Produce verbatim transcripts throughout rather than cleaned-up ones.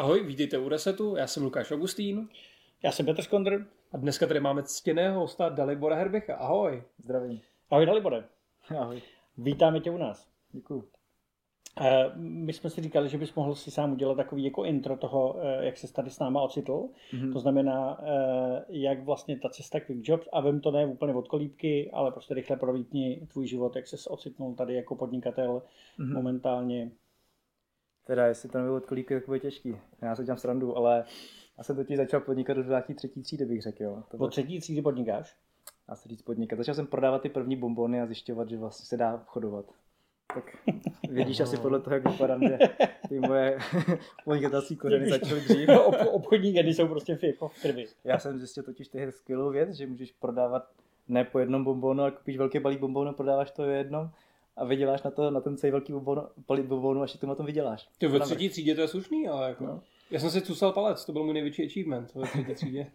Ahoj, vítejte u Resetu, já jsem Lukáš Augustín. Já jsem Petr Skondr. A dneska tady máme ctěného hosta Dalibora Herbricha. Ahoj. Zdravím. Ahoj Dalibore. Ahoj. Vítáme tě u nás. Děkuju. My jsme si říkali, že bys mohl si sám udělat takový jako intro toho, jak se tady s náma ocitl. Mm-hmm. To znamená, jak vlastně ta cesta k Big Jobs, a vem to ne úplně od kolíbky, ale prostě rychle provítni tvůj život, jak ses ocitnul tady jako podnikatel mm-hmm. momentálně. Teda, jestli to nebylo od kolíbky, tak bude těžký. Já se dělám srandu, ale já jsem totiž začal podnikat do třetí třídy, bych řekl. Jo. To bylo... Od třetí třídy podnikáš? Já se říct podnikat. Začal jsem prodávat ty první bonbony a zjišťovat, že vlastně se dá obchodovat. Tak vidíš asi podle toho, jak vypadám, že ty moje podnikatelské kořeny začaly dřív. Ob- obchodní geny jsou prostě jako v krvi. Já jsem zjistil totiž ty skvělou věc, že můžeš prodávat ne po jednom bonbonu, ale kupíš velký balík bonbonu, prodáváš to jednom a vyděláš na to, na ten celý velký bonbon, balík bonbonu, až si to na tom vyděláš. Ty ve třetí třídě to je slušný, ale jako... No. Já jsem si cucal palec, to byl můj největší achievement ve třetí třídě.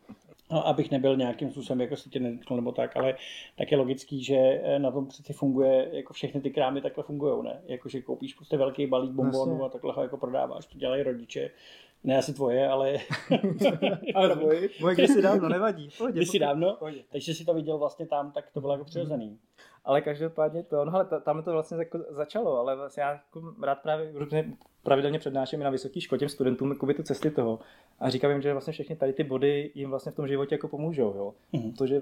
No, abych nebyl nějakým způsobem, jako si tě nedotknul nebo tak, ale tak je logický, že na tom přeci funguje, jako všechny ty krámy takhle fungujou, ne? Jakože koupíš prostě velký balík bonbonů a takhle ho jako prodáváš, to dělají rodiče. Ne asi tvoje, ale... ale moje, moje kdysi dávno, nevadí. Pohodě, kdysi dávno, pohodě. Takže si to viděl vlastně tam, tak to bylo jako přirozený. Ale každopádně to, no ale tam to vlastně jako začalo, ale vlastně já jako rád právě pravidelně přednáším i na vysoké škole těm studentům jakoby tu cesty toho a říkám jim, že vlastně všechny tady ty body jim vlastně v tom životě jako pomůžou, jo. Mm-hmm. To, že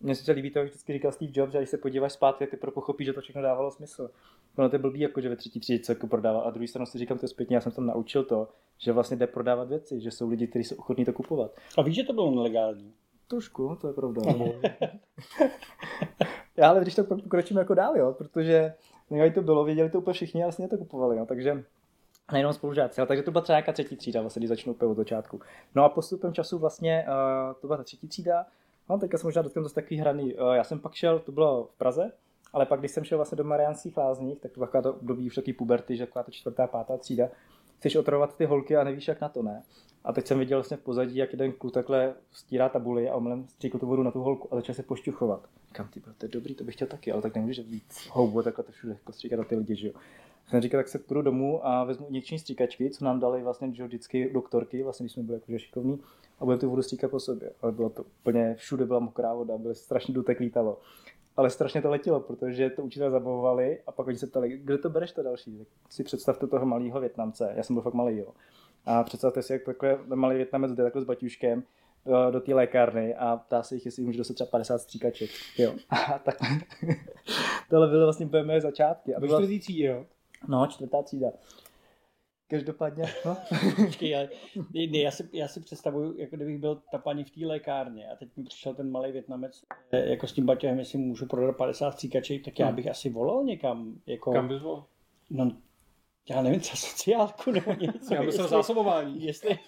mně se líbí to, jak vždycky říkal Steve Jobs, že když se podíváš zpátky, tak ty pochopíš, že to všechno dávalo smysl. No to je blbý, jako že ve třetí třídě co jako prodával, a druhý stranou si říkám to zpětně, já jsem tam naučil to, že vlastně jde prodávat věci, že jsou lidi, kteří jsou ochotní to kupovat. A víš, že to bylo nelegální? Trošku, to je pravda. Já ale když to pokročím jako dál, jo, protože nejde to bylo, věděli to úplně všichni, ale si to kupovali, jo, takže nejenom spolužáci, ale takže to byla třeba nějaká třetí třída, vlastně, když začnu úplně od začátku. No a postupem času vlastně uh, to byla ta třetí třída, no teďka jsem možná dotknul dost takový hraný, uh, já jsem pak šel, to bylo v Praze, ale pak když jsem šel vlastně do Mariánských Lázních, tak to taková to období už taky puberty, že taková to čtvrtá, pátá třída, chceš otravovat ty holky a nevíš jak na to, ne. A teď jsem viděl vlastně v pozadí, jak jeden kluk takhle stírá tabuli a omylem stříkl tu vodu na tu holku a začal se pošťuchovat. Říkám, ty bro, to je dobrý, to bych chtěl taky, ale tak nemůžeš víc houbo takhle to všude postříkat na ty lidi, že jo. Jsem říkal, tak se půjdu domů a vezmu injekční stříkačky, co nám dali vlastně vždycky doktorky, vlastně když jsme byli jakože šikovní, a budeme tu vodu stříkat po sobě. Ale bylo to úplně, všude byla mokrá voda, bylo strašně dutek lítalo. Ale strašně to letělo, protože to učitelé zabavovali a pak oni se ptali, kde to bereš to další. Tak si představte toho malého Vietnamce, já jsem byl fakt malý, jo. A představte si, jak takhle malý Vietnamec jde takhle s baťuškem do, do té lékárny a ptá se jich, jestli může dostat třeba padesát stříkaček, jo. A tak tohle byly vlastně mé začátky. A byla... tří, jo? No, čtvrtá třída. Každopádně, no. Počkej, ale, ne, já, si, já si představuju, jako kdybych byl ta paní v té lékárně a teď mi přišel ten malý Vietnamec jako s tím baťohem, jestli můžu prodat padesát stříkaček, tak já bych asi volal někam. Jako, kam bys volal? No, já nevím, třeba sociálku nebo něco. Já bych se zásobování. Jestli...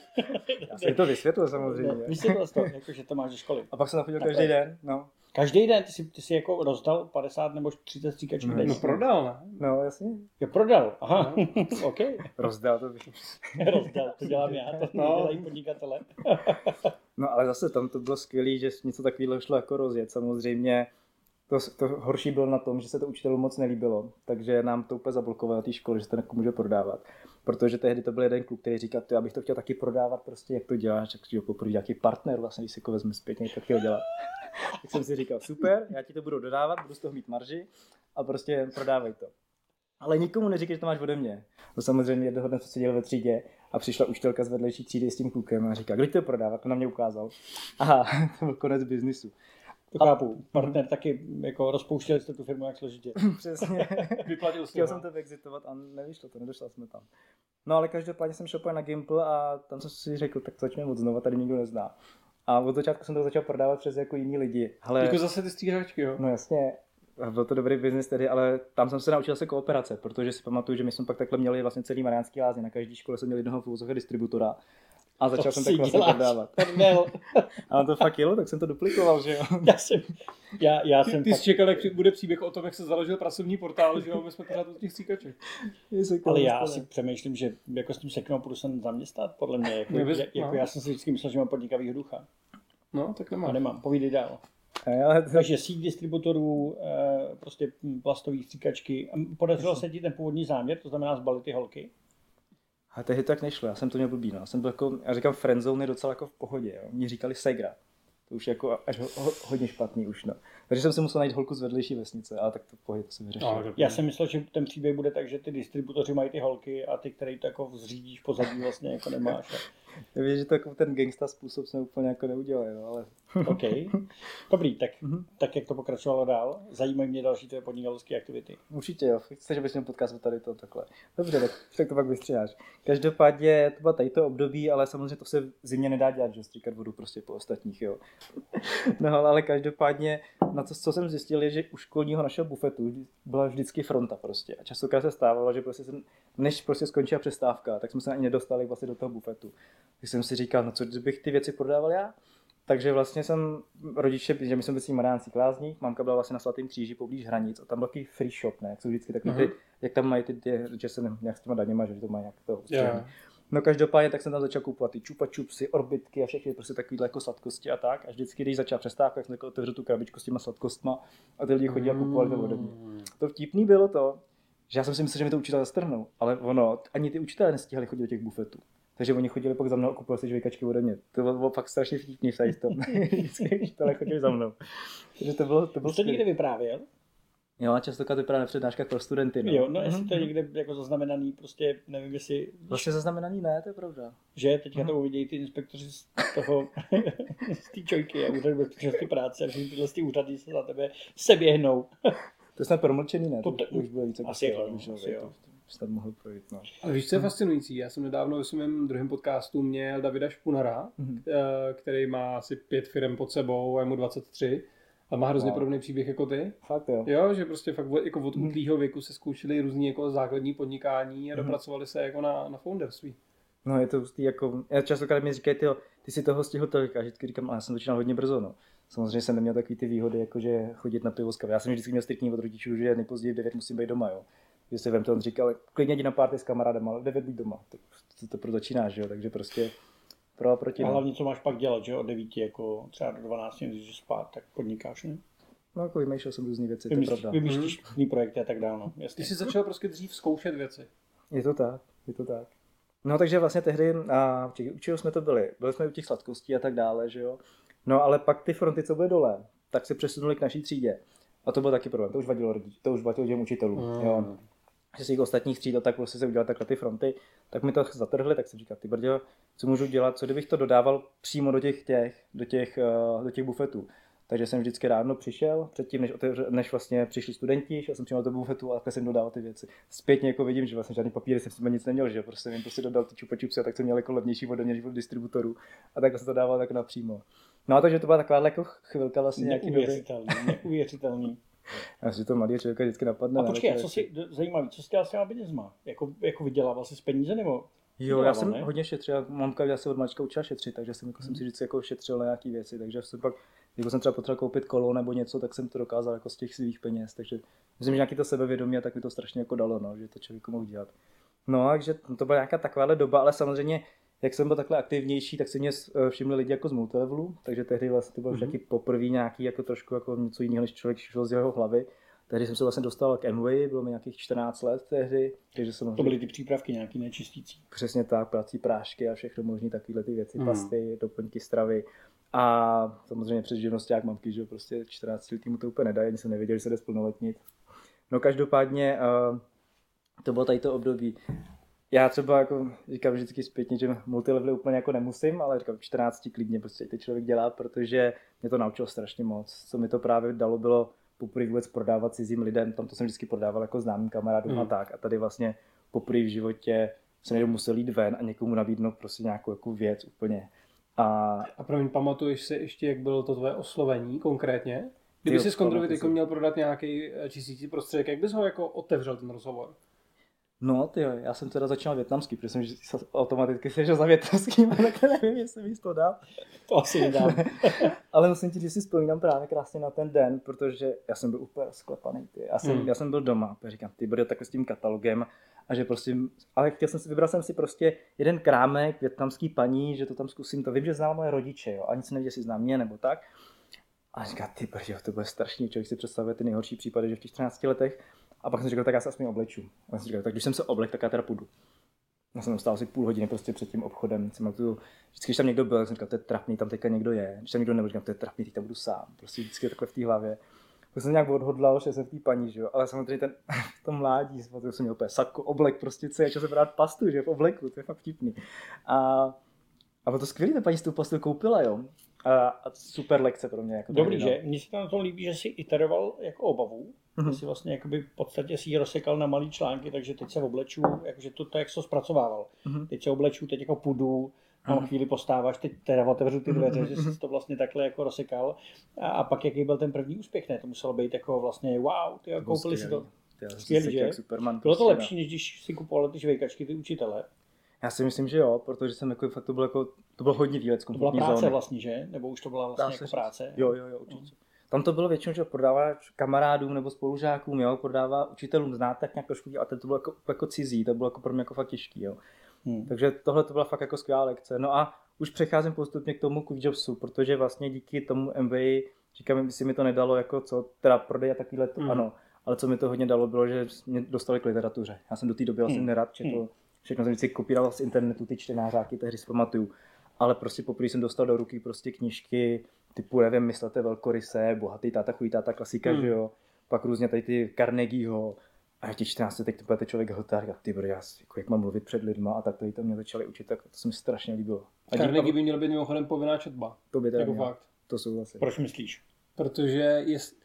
Já si to vysvětlil samozřejmě. No, vysvětlil jsi to, jako, že to máš ze školy. A pak jsem nachodil každý den, no. Každý den ty si ty si jako rozdal padesát nebo třicet stříkaček. No, no prodal, ne? No, jasně. Jo, prodal. Aha. No. OK. Rozdal to bych. Rozdal, to dělám já, to no. Dělají podnikatele. No, ale zase tam to bylo skvělý, že něco takového šlo jako rozjet. Samozřejmě to, to horší bylo na tom, že se to učitelům moc nelíbilo, takže nám to úplně zablokovalo na té škole, že se to jako může prodávat. Protože tehdy to byl jeden kluk, který říkal, já bych to chtěl taky prodávat, prostě jak to děláš, takže poprvé nějaký partner vlastně, když si jako vezme zpětně, tak chtěl dělat. Tak jsem si říkal, super, já ti to budu dodávat, budu z toho mít marži a prostě prodávej to. Ale nikomu neříkej, že to máš ode mě. No samozřejmě jednoho dne se dělal ve třídě a přišla učitelka z vedlejší třídy s tím klukem a říká, kdo ti to prodává, to na mě ukázal. Aha, to byl konec biznisu. To chápu, partner taky, jako rozpouštěli jste tu firmu jak složitě. Přesně, vyplatil chtěl jsem to vyexitovat a nevyšlo to, nedošla jsme tam. No ale každopádně jsem šel na Gimple a tam jsem si řekl, tak začneme od znova, tady nikdo nezná. A od začátku jsem to začal prodávat přes jako jiní lidi. Hele, jako zase ty stříhačky, jo? No jasně, byl to dobrý biznis tedy, ale tam jsem se naučil se kooperace, protože si pamatuju, že my jsme pak takhle měli vlastně celý Mariánský Lázně, na každé škole jsem měl jednoho filozofka distributora. A začal to jsem tak vlastně prodávat. A to fakt jelo, tak jsem to duplikoval, že jo. Já jsem, já, já ty, jsem ty fakt... jsi čekal, jak bude příběh o tom, jak se založil pracovní portál, že jo, my jsme pořád od těch stříkaček. Ale já stane. Si přemýšlím, že jako s tím seknou půjdu jsem zaměstnat, podle mě. Jako, Nebys, jako, jako já jsem si vždycky myslel, že mám podnikavýho ducha. No, tak nemám. A nemám, povídej dál. Ale to... Takže síť distributorů, prostě plastový stříkačky. Podařilo se ti ten původní záměr, to znamená zbalit ty holky? A tehdy to tak nešlo, já jsem to měl blbý, no. Já jsem byl jako, já říkám, friendzone je docela jako v pohodě, jo. Mně říkali segra. To už jako až ho, ho, hodně špatný už, no. Takže jsem si musel najít holku z vedlejší vesnice, ale tak to pohodě, to se vyřešilo. No, já jsem myslel, že ten příběh bude tak, že ty distributoři mají ty holky a ty, které to jako zřídíš pozadí vlastně, jako nemáš. Já víš, že to jako ten gangsta způsob jsme úplně jako neudělali, no, ale... OK. Dobrý, tak, mm-hmm. tak jak to pokračovalo dál, zajímají mě další tvoje podnikatelské aktivity. Určitě jo, chceš, abych měl podcast tady to takhle. Dobře, tak, tak to pak vystříháš. Každopádně to bylo tady to období, ale samozřejmě to se zimě nedá dělat, že stříkat vodu prostě po ostatních, jo. No ale každopádně, na to, co jsem zjistil, je, že u školního našeho bufetu byla vždycky fronta prostě. A častokrát se stávalo, že prostě jsem, než prostě skončila přestávka, tak jsme se ani nedostali vlastně do toho bufetu. Tak jsem si říkal, no co bych ty věci prodával já? Takže vlastně jsem rodiče, že my jsme byli v Mariánských Lázních, mámka byla vlastně na Svatém kříži poblíž hranic a tam byl takový free shop, ne, jak jsou vždycky takový ty, mm-hmm. jak tam mají ty, že se nějak s těma daněma, že to mají nějak to odstřelení. Yeah. No každopádně tak jsem tam začal kupovat ty čupa čupsy, orbitky a všechny prostě takovýhle jako sladkosti a tak. A vždycky, když začala přestávka, tak jsem jako otevřel tu krabičku s těma sladkostma a ty lidi chodili a kupovali to ode mě. To vtipný bylo to, že já jsem si myslel, že mi to učitelé zastrhnou, ale ono, ani ty učitelé nestíhali chodit do těch bufetů. Takže oni chodili pak za mnou a kupovali si žvejkačky ode mě. To bylo fakt strašně vtipný v tom. Tohle chodili za mnou. Takže to bylo, to bylo to někde vyprávěl? Jo, častokrát vyprávěl na přednáškách pro studenty. No, jo, no jestli to je někde jako zaznamenaný, prostě nevím, jestli... Vlastně zaznamenaný ne, to je pravda. Že? Teďka to uvidějí ty inspektoři z toho, z té čojky a úřadu bezpečnosti práce, že tyhle z ty úřady se za tebe seběhnou. To jsme promlčený, ne? To, to, to už bylo více snad mohl projít. No. A víš, co je fascinující? Já jsem nedávno ve svém druhém podcastu měl Davida Špunara, mm-hmm. který má asi pět firem pod sebou a je mu dvacet tři a má hrozně no. podobný příběh jako ty. Fakt jo. Jo, že prostě fakt jako od útlýho věku se zkoušeli různý jako základní podnikání a dopracovali se jako na, na founderství. No je to prostě jako, já častokrát mi říkají, ty, ty si toho stihl tolik a vždycky říkám, ale já jsem začínal hodně brzo, no. Samozřejmě jsem neměl takový ty výhody, jakože chodit na pivo s kávou. Já jsem vždycky měl striktní od rodičů, že nejpozději v devět musím být doma, jo. Že se vem to, on říkal, klidně jdi na párty s kamarádem, ale devět být doma, tak to, to pro začínáš, jo, takže prostě pro a proti. A hlavně, co máš pak dělat, že od devíti jako třeba do dvanácti, když jsi spát, tak podnikáš, ne? No jako vymýšlel jsem různý věci, vymyslíš, to je pravda. Vymyslíš hmm. projekty a tak dále, no, jasně. Ty jsi začal prostě dřív zkoušet věci. Je to tak, je to tak. No takže vlastně tehdy, a u čeho jsme to byli, byli jsme u těch sladkostí a tak dále, že jo. No ale pak ty fronty, co byly dole, tak se přesunuli k naší třídě. A to byl taky problém, to už vadilo rodičům, to už vadilo těm učitelům, hmm. jo. Že si jich ostatních tříd a tak prostě se udělali takhle ty fronty, tak mi to zatrhli, tak jsem říkal, ty brděho, co můžu dělat, co kdybych to dodával přímo do těch těch, do těch, do těch bufetů. Takže jsem vždycky ráno přišel, předtím, než, otevře, než vlastně přišli studenti, šel jsem přímo do toho bufetu a takhle jsem dodával ty věci. Zpětně jako vidím, že vlastně žádný papíry jsem si nic neměl, že prostě jsem prostě dodal ty čupa čupsy a tak jsem měl jako levnější ode mě než od distributorů a takhle se to dával tak napřímo. No a takže to byla taková jako chvilka vlastně nějaký neuvěřitelný, neuvěřitelný. Já si to mladý člověka vždycky napadne. A počkej, a co si zajímavý, co jsi dělal s těma penězma? Jako, jako vydělával jsi z peníze nebo? Jo, já jsem ne? hodně šetřil, mamka já se od malička učila šetřit, takže jsem, jako, hmm. jsem si vždycky jako šetřil na nějaké věci, takže jsem pak, jako jsem třeba potřeboval koupit kolo nebo něco, tak jsem to dokázal jako z těch svých peněz, takže myslím, že nějaký to sebevědomí a tak mi to strašně jako dalo, no, že to člověku mohl dělat. No, takže to byla nějaká takováhle doba, ale samozřejmě jak jsem byl takhle aktivnější, tak se mě všimli lidi jako z multilevelu, takže tehdy vlastně to bylo mm-hmm. taky poprvé nějaký jako trošku jako něco jiného, než člověk šel z jeho hlavy. Tehdy jsem se vlastně dostal k Amway, bylo mi nějakých čtrnáct let tehdy, takže jsem... To byly ty přípravky nějaký nečistící. Přesně tak, prací prášky a všechno možný takovéhle ty věci, mm-hmm. pasty, doplňky stravy. A samozřejmě přes živnosťák mamky, že prostě čtrnáctiletý mu to úplně nedají, ani jsem nevěděl, že se jde splnoletnit. No každopádně uh, to bylo tady to období. Já třeba jako říkám vždycky zpětně, že multilevely úplně jako nemusím, ale říkám čtrnáct klidně prostě teď člověk dělá, protože mě to naučilo strašně moc. Co mi to právě dalo, bylo poprvé vůbec prodávat cizím lidem, tam to jsem vždycky prodával jako známým kamarádům mm. a tak. A tady vlastně poprvé v životě jsem někdo musel jít ven a někomu nabídnout prostě nějakou jako věc úplně. A, a promiň, pamatuješ si ještě, jak bylo to tvoje oslovení konkrétně? Kdyby si Skondrovi jako měl prodat nějaký čistící prostředek, jak bys ho jako otevřel ten rozhovor? No ty, já jsem teda začínal větnamský, protože jsem automaticky sežel za větnamským, ale tak nevím, jestli mi to dá. To asi nedám. Ale musím ti, že si vzpomínám právě krásně na ten den, protože já jsem byl úplně sklepaný. Ty. Já, jsem, mm. já jsem byl doma, protože říkám, ty bude takhle s tím katalogem. A že prostě, ale chtěl jsem si, vybral jsem si prostě jeden krámek, větnamský paní, že to tam zkusím, to vím, že znám moje rodiče, jo, ani se nevěděl, jestli znám mě nebo tak. A říkám, ty brďo, to bude strašný, člověk si představuje ty nejhorší případy, že v těch čtrnácti letech. A pak jsem říkal, tak já se aspoň obleču. A jsem říkal, tak když jsem se oblek, tak já teda půjdu. já jsem tam stál asi půl hodiny prostě před tím obchodem, jsem tu, vždycky, když tam někdo byl, jsem říkal, to je trapný, tam teďka někdo je, když tam někdo nebyl, říkám, to je trapný, teď tam budu sám, prostě vždycky takhle v té hlavě. Jsem se nějak odhodlal, že jsem v té paní, že jo, ale samozřejmě ten v tom mládí, jsem měl úplně sakko, oblek prostě, co je, začal jsem brát pastu, že v obleku, to je fakt vtipný. A, a bylo to skvělý, ta paní si tu pastu koupila, jo, a, a super lekce pro mě. Jako dobrý, že? Mně se tam to líbí, že jsi iteroval jako obavu, mm-hmm. si vlastně jakoby v podstatě si ji rozsekal na malý články, takže teď se obleču, jakože to, to jak jsi to zpracovával, mm-hmm. teď se obleču, teď jako půjdu, mám no, chvíli postáváš, teď teda otevřu ty dveře, že jsi to vlastně takhle jako rozsekal. A, a pak jaký byl ten první úspěch, ne? To muselo být jako vlastně wow, ty koupili si to. Skvělý, že? Superman, bylo to lepší, než když si kupoval ty žvejkačky, ty učitele? Já si myslím, že jo, protože jsem jako, fakt to bylo jako, to bylo hodně výlet z komfortní zóny. To byla práce zóny. Vlastně, že? Nebo už to byla vlastně jako práce? Jo, jo, jo, určitě. Mm. Tam to bylo většinou, že prodává kamarádům nebo spolužákům, jo, prodává učitelům, zná tak nějak trošku, a to bylo jako, jako cizí, to bylo jako pro mě jako fakt těžký, jo. Hmm. Takže tohle to byla fakt jako skvělá lekce. No a už přecházím postupně k tomu Quick Jobsu, protože vlastně díky tomu Amway, říkám, jestli mi to nedalo jako co, teda prodej a takovýhle to, hmm. ano, ale co mi to hodně dalo, bylo, že mě dostali k literatuře. Já jsem do té doby hmm. vlastně nerad četl, hmm. všechno jsem vždycky kopíral z internetu, ty čtenářáky, tehdy si pamatuju, ale prostě poprvé jsem dostal do ruky prostě knížky typu, nevím, Myslete velkoryse, Bohatý táta, chudý táta, klasika, hmm. že jo, pak různě tady ty Carnegieho. A já ti čtrnáct teď to bude člověk hltár, a ty bro, já jako, jak mám mluvit před lidma a tak to jí to mě začali učit, tak to se mi strašně líbilo. A Carnegie by měla být mimochodem povinná četba. To by teda jako fakt. To souhlasím. Proč myslíš? Protože jest,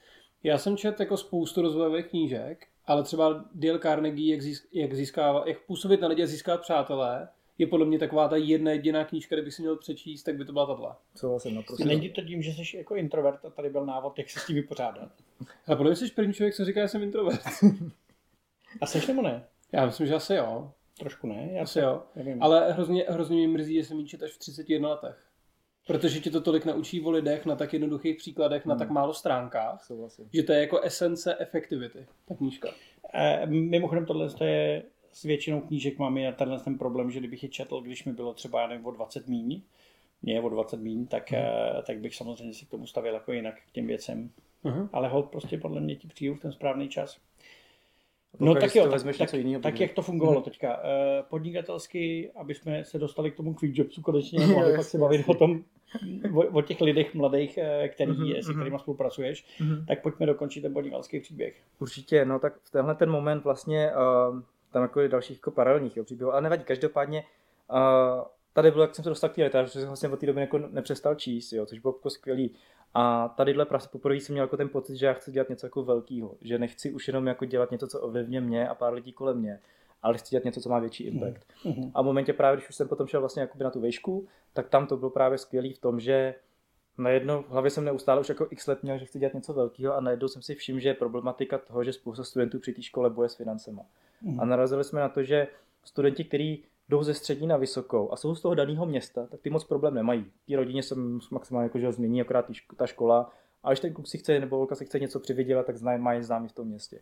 já jsem četl jako spoustu rozvojových knížek, ale třeba Dale Carnegie, jak, získ, jak, získává, jak působit na lidi a získat přátelé, je podle mě taková ta jedna jediná knížka, kdybych si měl přečíst, tak by to byla tato. Souhlasím, naprosto. Není to tím, že jsi jako introvert a tady byl návod, jak se s tím vypořádat. A podle mě jsi první člověk, co říká, že jsem introvert. A seš nebo ne? Já myslím, že asi jo. Trošku ne? Já asi jo. Nevím. Ale hrozně, hrozně mě mrzí, že jsem jí čet až v třiceti jedna letech. Protože tě to tolik naučí o lidech, na tak jednoduchých příkladech, hmm. na tak málo stránkách, souhlasím, že to je jako esence efektivity, ta knížka. E, mimochodem tohle je, s většinou knížek mám i tenhle ten problém, že kdybych je četl, když mi bylo třeba, já nevím, o dvacet míň, mě o dvacet míň, tak, hmm. tak bych samozřejmě si k tomu stavěl jako jinak k těm věcem. Hmm. Ale holt prostě podle mě ti přijde v ten správný čas. No tak jo, tak, tak, tak jak to fungovalo teďka? Eh, podnikatelsky, aby jsme se dostali k tomu Quick Jobsu konečně, a pak se bavit o tom, o, o těch lidech mladých, který, mm-hmm, se kterýma spolupracuješ, mm-hmm, tak pojďme dokončit ten podnikatelský příběh. Určitě, no tak v tenhle ten moment vlastně uh, tam jako dalších jako paralelních příběhů, ale nevadí, každopádně uh, tady bylo, jak jsem se dostal k té literatuře, protože jsem vlastně od té doby jako nepřestal číst, jo, což bylo jako skvělý. A tadyhle prostě poprvé jsem měl jako ten pocit, že já chci dělat něco jako velkého, že nechci už jenom jako dělat něco, co ovlivňuje mě a pár lidí kolem mě, ale chci dělat něco, co má větší impact. Mm-hmm. A v momentě právě, když už jsem potom šel vlastně jakoby na tu vejšku, tak tam to bylo právě skvělý v tom, že najednou v hlavě jsem neustále už jako x let měl, že chci dělat něco velkého a najednou jsem si všiml, že je problematika toho, že spousta studentů při té škole boje s financema. Mm-hmm. A narazili jsme na to, že studenti, kteří jdou ze střední na vysokou a jsou z toho daného města, tak ty moc problém nemají. Ty rodině se maximálně jakože změní akorát ta škola, a když ten kluk si chce nebo holka si chce něco přivydělat, tak znají, mají známí v tom městě.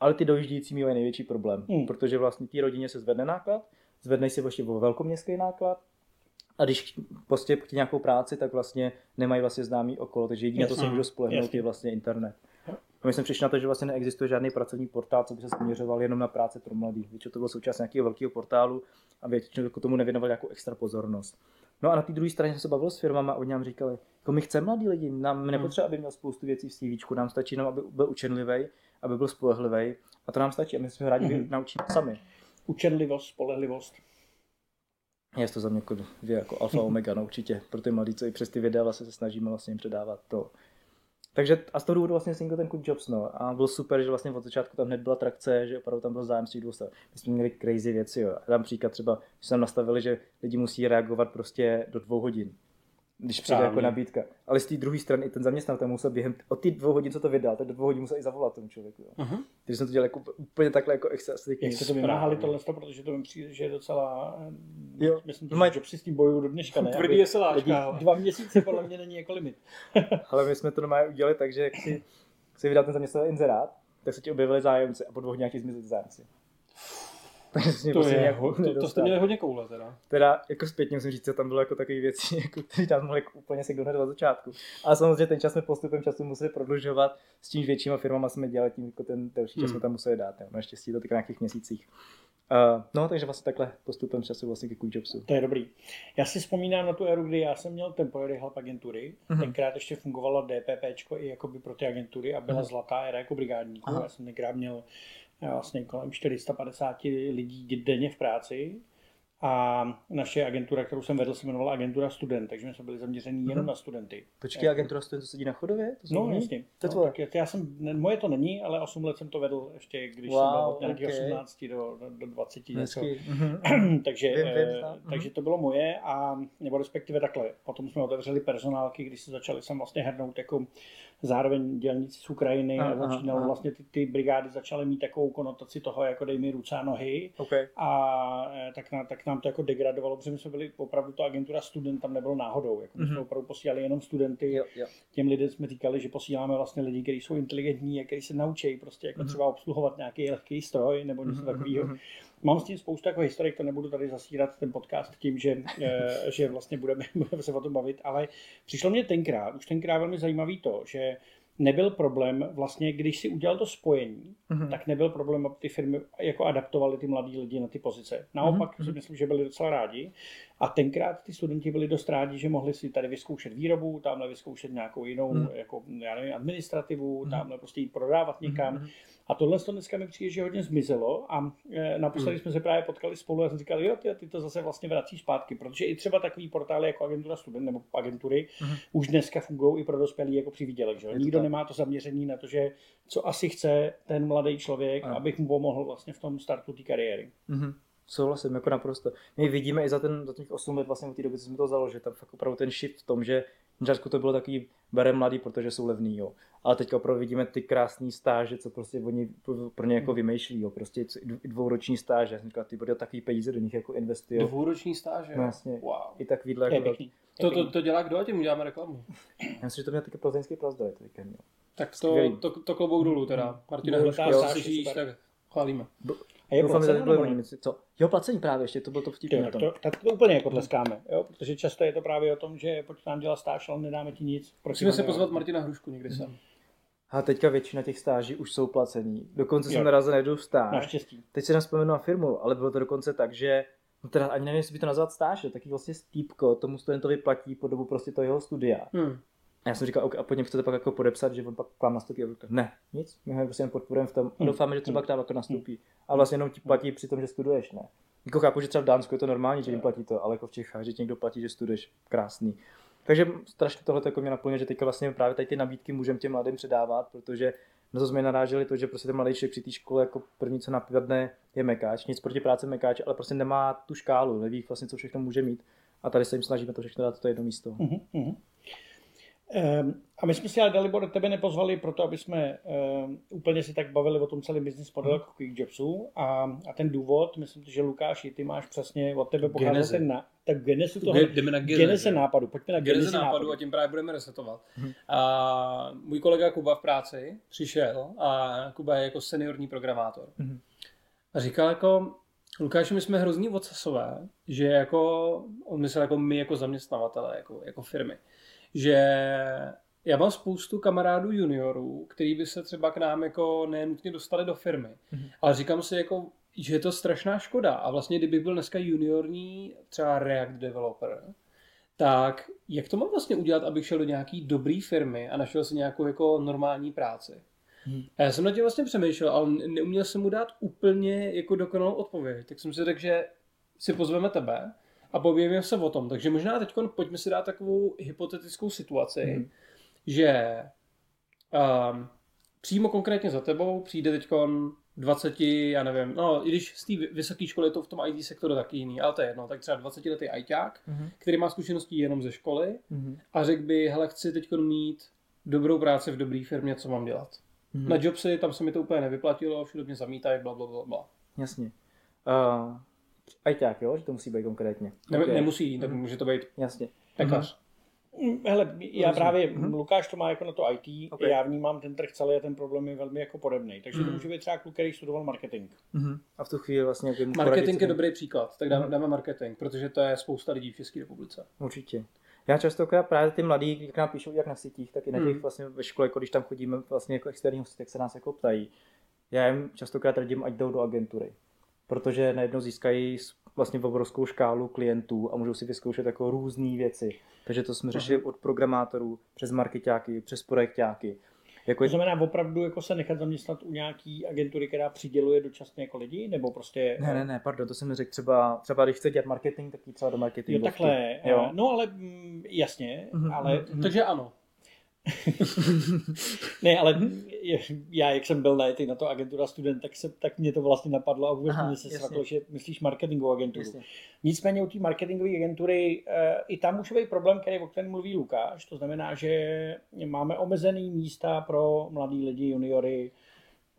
Ale ty dojíždějící mají největší problém, mm. protože vlastně té rodině se zvedne náklad, zvedne si vlastně velkoměstský náklad, a když prostě chtějí nějakou práci, tak vlastně nemají vlastně známí okolo, takže jediné, to se můžou spolehnout, je vlastně internet. A my jsme přišli na to, že vlastně neexistuje žádný pracovní portál, co by se zaměřoval jenom na práce pro mladý. Většinou to bylo součást nějakého velkého portálu a většinou k tomu nevěnoval nějakou extra pozornost. No a na té druhé straně jsem se bavil s firmama a oni nám říkali, jako my chceme mladý lidi, nám nepotřeba, aby měl spoustu věcí v cévéčku, nám stačí jenom, aby byl učenlivý, aby byl spolehlivý, a to nám stačí a my jsme rádi mm-hmm. naučíme sami. Učenlivost, spolehlivost. Je to za mě jako, dvě, jako alfa omega, no určitě, pro ty mladí, co i přes ty videa vlastně se snažíme vlastně jim předávat to. Takže a z toho důvodu vlastně vznikl ten Quick Jobs, no. A bylo super, že vlastně od začátku tam hned byla trakce, že opravdu tam byl zájem z těch dvou stran. My jsme měli crazy věci, jo. Tam příklad třeba, že jsme nastavili, že lidi musí reagovat prostě do dvou hodin, když přijde jako nabídka. Ale z té druhé strany i ten zaměstnavatel musel během od těch dvou hodin, co to vydal, tak do dvou hodin musel i zavolat tomu člověku, jo. Uh-huh. Takže jsme to dělali jako úplně takhle jako extra. Jak jste to vymáhali tohle, protože to mi přijde, že je docela, jo, myslím, že Jobs s tím bojují do dneška, ne? Tvrdý je seláčka. Dva měsíce podle mě není jako limit. Ale my jsme to normálně udělali, takže jak si, jak si vydal ten zaměstnavatel inzerát, tak se ti objevili zájemci a po dvou dnech zmizeli zájemci. To, je, to, to jste měli hodně koule teda. Teda jako zpětně musím říct, že tam bylo jako takové věci, jako, které tam mohli úplně se dohnat od začátku. Ale samozřejmě ten čas jsme postupem času museli prodlužovat, s tím většíma firmama jsme dělali, tím jako ten delší čas hmm. jsme tam museli dát. Jo. Naštěstí to tak na nějakých měsících. Uh, no, takže vlastně takhle postupem času vlastně ke Quick Jobsu. To je dobrý. Já si vzpomínám na tu éru, kdy já jsem měl temporary help agentury. Mm-hmm. Tenkrát ještě fungovalo DPPčko i jakoby pro ty agentury a byla mm-hmm. zlatá éra jako brigádníků. Aha. Já jsem tenkrát měl vlastně kolem čtyři sta padesát lidí denně v práci. A naše agentura, kterou jsem vedl, se jmenovala Agentura Student, takže my jsme byli zaměření jenom mm-hmm. na studenty. Počkej, Agentura Student, to sedí na Chodově? To no, jasně. To no, tak já jsem, moje to není, ale osm let jsem to vedl ještě, když wow, jsem byl od nějakých okay. osmnácti do, do dvaceti něco. Mm-hmm. takže, vím, vím, takže to bylo moje, a nebo respektive takhle. Potom jsme otevřeli personálky, když se začali sem vlastně hrnout jako zároveň dělníci z Ukrajiny, aha, začínalo aha. vlastně ty, ty brigády začaly mít takovou konotaci toho, jako dej mi ruce a nohy. Okay. A tak, na, tak nám to jako degradovalo, protože my jsme byli opravdu, to Agentura Student tam nebylo náhodou. Jako my jsme mm-hmm. opravdu posílali jenom studenty. Jo, jo. Těm lidem jsme říkali, že posíláme vlastně lidi, kteří jsou inteligentní a kteří se naučí prostě jako mm-hmm. třeba obsluhovat nějaký lehký stroj nebo něco mm-hmm. takového. Mám s tím spoustu jako historik, to nebudu tady zasírat ten podcast tím, že, že vlastně budeme, budeme se o tom bavit, ale přišlo mě tenkrát, už tenkrát velmi zajímavý to, že nebyl problém vlastně, když si udělal to spojení, mm-hmm. tak nebyl problém, aby ty firmy jako adaptovaly ty mladí lidi na ty pozice. Naopak mm-hmm. si myslím, že byli docela rádi. A tenkrát ty studenti byli dost rádi, že mohli si tady vyzkoušet výrobu, tamhle vyzkoušet nějakou jinou, mm-hmm. jako, já nevím, administrativu, mm-hmm. tamhle prostě jít prodávat někam. Mm-hmm. A tohle to dneska mi přijde, že hodně zmizelo, a naposledy mm-hmm. jsme se právě potkali spolu a jsem říkal, jo, ty, ty to zase vlastně vrací zpátky, protože i třeba takový portály jako Agentura Student nebo agentury mm-hmm. už dneska fungují i pro dospělí jako přivídělek, že nikdo nemá to zaměření na to, že co asi chce ten mladý člověk, ano. abych mu pomohl vlastně v tom startu té kariéry. Mm-hmm. Souhlasím, jako naprosto. My vidíme i za, ten, za těch osm let vlastně v té době, co jsme to založili, tam fakt opravdu ten shift v tom, že v Česku to bylo takový bere mladý, protože jsou levný, jo. Ale teďka opravdu vidíme ty krásný stáže, co prostě oni pro ně jako vymýšlí, jo. Prostě dvouroční stáže, já jsem říkal, ty budou takový peníze do nich jako investují. Dvouroční stáže? Vlastně. Wow. I tak vidle, jako to, to, to dělá kdo, a tím uděláme reklamu. Já myslím, že to měl taky plzeňský plazdor, to víkend, jo. Tak to, to, to klobouk dolů teda. Martina, stáží, tak chválíme. Do, a je placení, co? Jo, placení právě ještě, to bylo to vtipný na tom. To, tak to úplně jako tleskáme, jo, protože často je to právě o tom, že pojď nám dělat stáž, ale nedáme ti nic. Musíme se pozvat Martina Hrušku někdy sem. Mm-hmm. A teďka většina těch stáží už jsou placený. Dokonce jo. jsem narazil najdu stáž. Naštěstí. Teď si nám vzpomenu na firmu, ale bylo to dokonce tak, že no teda ani nevím, jestli by to nazvat stáž, taky vlastně stýpko, tomu studentovi platí po dobu prostě toho jeho studia. Hmm. A já jsem říkal, okay, a po něm chcete pak jako podepsat, že on pak k vám nastoupí, a říkal, ne, nic, my ho prostě podporujeme v tom, hmm. doufáme, že třeba k nám jako nastoupí. A vlastně jenom ti platí při tom, že studuješ, ne. Jako chápu, že třeba v Dánsku je to normální, že jim platí to, ale jako v Čechách, že ti někdo platí, že studuješ, krásný. Takže strašně tohle jako mě naplňuje, že teďka vlastně právě tady ty nabídky můžeme těm mladým předávat, protože na to jsme naráželi to, že prostě ten mladý člověk při té škole jako první, co napadne, je mekáč, nic proti práci mekáče, ale prostě nemá tu škálu, neví vlastně, co všechno může mít. A tady se jim snažíme to všechno dát to jedno místo. Mm-hmm. Um, a my jsme si, ale Dalibor, tebe nepozvali proto, aby jsme um, úplně si tak bavili o tom celý business model mm. Quick Jobsu, a, a ten důvod, myslím, že Lukáši, ty máš přesně, od tebe pochází ten na, tak genezu toho, jdeme na geneze, geneze nápadu, pojďme na geneze, geneze nápadu, nápadu a tím právě budeme resetovat. Mm. A můj kolega Kuba v práci přišel a Kuba je jako seniorní programátor mm. a říkal jako, Lukáši, my jsme hrozní ocasové, že jako, on myslel jako my jako zaměstnavatele, jako, jako firmy. Že já mám spoustu kamarádů juniorů, kteří by se třeba k nám jako nenutně dostali do firmy, mm-hmm. ale říkám si jako, že je to strašná škoda, a vlastně kdybych byl dneska juniorní třeba React developer, tak jak to mám vlastně udělat, abych šel do nějaký dobrý firmy a našel si nějakou jako normální práci. Hmm. A já jsem na tím vlastně přemýšlel, ale neuměl jsem mu dát úplně jako dokonalou odpověď, tak jsem si řekl, že si pozveme tebe a pobavíme se o tom. Takže možná teď pojďme si dát takovou hypotetickou situaci, mm-hmm. že um, přímo konkrétně za tebou přijde teď dvacet, já nevím, no i když z té vysoké školy je to v tom í té sektoru taky jiný, ale to je jedno, tak třeba dvacetiletý ajťák, mm-hmm. který má zkušenosti jenom ze školy mm-hmm. a řekl by, hele, chci teď mít dobrou práci v dobré firmě, co mám dělat. Mm-hmm. Na Jobsy, tam se mi to úplně nevyplatilo, všude mě zamítají, bla, bla, bla, bla. Jasně. Uh... Ajťák, jo? Že to musí být konkrétně. Ne, okay. Nemusí, tak mm-hmm. může to být. Jasně. Pekař. Mm-hmm. Hele, já právě, mm-hmm. Lukáš to má jako na to í té, okay. já vnímám ten trh celý a ten problém je velmi jako podobný. Takže mm-hmm. to může být třeba kluk, který studoval marketing. Mm-hmm. A v tu chvíli vlastně... Marketing poradit, je co... dobrý příklad, tak dáme, dáme marketing, protože to je spousta lidí v České republice. Určitě. Já častokrát právě ty mladí, když nám píšou jak na sítích, tak i na těch mm-hmm. vlastně ve škole, když tam chodíme vlastně jako externí hosti, tak se nás jako ptají. Já jim častokrát radím, ať jdou do agentury. protože najednou získají vlastně obrovskou škálu klientů a můžou si vyzkoušet jako různé věci. Takže to jsme řešili od programátorů přes marketáky, přes projekťáky. Jako... To znamená opravdu jako se nechat zaměstnat u nějaký agentury, která přiděluje dočasně jako lidi, nebo prostě... Ne, ne, ne, pardon, to jsem řekl třeba, třeba když chce dělat marketing, tak třeba do marketingu. Jo, takhle, jo. No ale jasně, mm-hmm. ale... Mm-hmm. Takže ano. Ne, ale já, jak jsem byl najetý na to Agentura Student, tak, se, tak mě to vlastně napadlo a vůbec mě se svaklo, že myslíš marketingovou agenturu. Jasně. Nicméně u té marketingové agentury e, i tam už je problém, který, o kterém mluví Lukáš, to znamená, že máme omezený místa pro mladý lidi, juniory.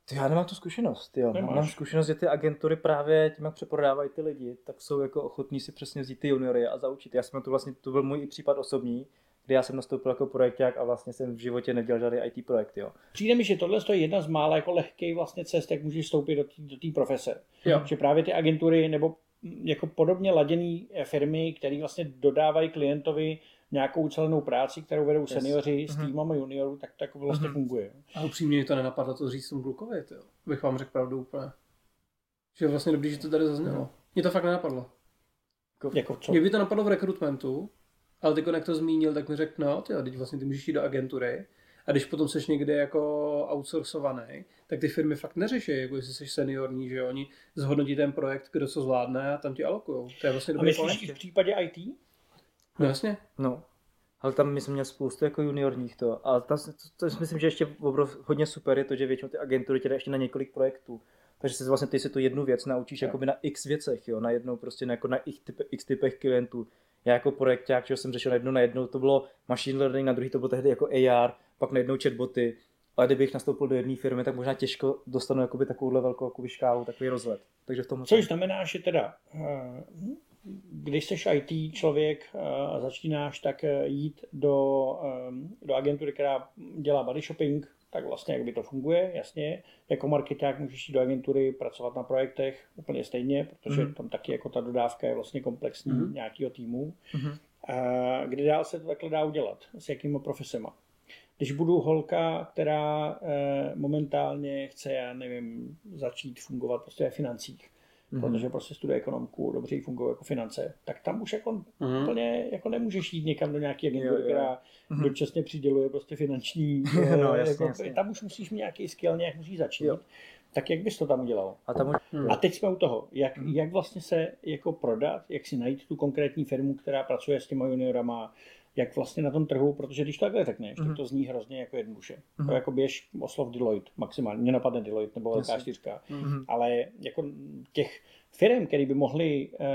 Ty, já nemám tu zkušenost, jo. Nemáš. Mám zkušenost, že ty agentury právě tím, jak přeprodávají ty lidi, tak jsou jako ochotní si přesně vzít ty juniory a zaučit. Já jsem to vlastně, to byl můj i případ osobní, kdy já jsem nastoupil jako projekták a vlastně jsem v životě nedělal žádný í té projekt, jo. Přijde mi, že tohle je jedna z mála jako lehkých vlastně cest, jak můžeš vstoupit do té do té profese. Jo. Že právě ty agentury nebo jako podobně laděné firmy, které vlastně dodávají klientovi nějakou ucelenou práci, kterou vedou yes. seniori s týmama mm-hmm. juniorů, tak tak vlastně mm-hmm. funguje. A upřímně mi to nenapadlo to říct tomu Glukovi, jo. Bych vám řekl pravdu úplně. Že vlastně dobrý, že to tady zaznělo. No. Mně to fakt nenapadlo. Jako co? Mě by to napadlo v rekrutmentu. Ale teď, jak to zmínil, tak mi řekl, no, tyjo, teď vlastně ty můžeš jít do agentury a když potom seš někde jako outsourcovaný, tak ty firmy fakt neřeší, jako jestli seš seniorní, že oni zhodnotí ten projekt, kdo co zvládne a tam ti alokujou. To je vlastně dobrý pohled. A myslíš v případě í té? No jasně. No, ale tam my jsme měli spoustu jako juniorních to. A tam, to, to myslím, že ještě obrov, hodně super je to, že většinou ty agentury tě dají ještě na několik projektů. Takže se vlastně ty si tu jednu věc naučíš jako by na x věcech, jo, na jednou prostě jako na x, type, x typech klientů. Já jako projekták, čeho jsem řešil najednou, najednou to bylo machine learning, na druhý to bylo tehdy jako á er, pak najednou chatboty. Ale kdybych nastoupil do jedné firmy, tak možná těžko dostanu jakoby takovouhle velkou jakoby škálu, takový rozhled. Takže v tom. Což tom... znamená, že teda, když jsi í té člověk a začínáš tak jít do, do agentury, která dělá body shopping, tak vlastně jak by to funguje, jasně. Jako marketák můžeš jít do agentury, pracovat na projektech úplně stejně, protože mm. tam taky jako ta dodávka je vlastně komplexní mm. nějakého týmu. Mm. A kde dál se to takhle dá udělat? S jakýma profesema? Když budu holka, která momentálně chce, já nevím, začít fungovat prostě ve financích, mm. protože prostě studuje ekonomku, dobře jí fungují jako finance, tak tam už jako mm. úplně jako nemůžeš jít někam do nějaké agentury, která mm. dočasně přiděluje prostě finanční, no, jasně, jako, jasně. tam už musíš mít nějaký skill, nějak musíš začít, jo. Tak jak bys to tam udělal? A, tam už... mm. A teď jsme u toho, jak, mm. jak vlastně se jako prodat, jak si najít tu konkrétní firmu, která pracuje s těma juniorama, jak vlastně na tom trhu, protože když to takhle řekneš, mm. tak to zní hrozně jako jednoduše. Mm. To jako běž oslov Deloitte maximálně, mě napadne Deloitte nebo velká čtyřka, mm. ale jako těch firm, které by mohly uh,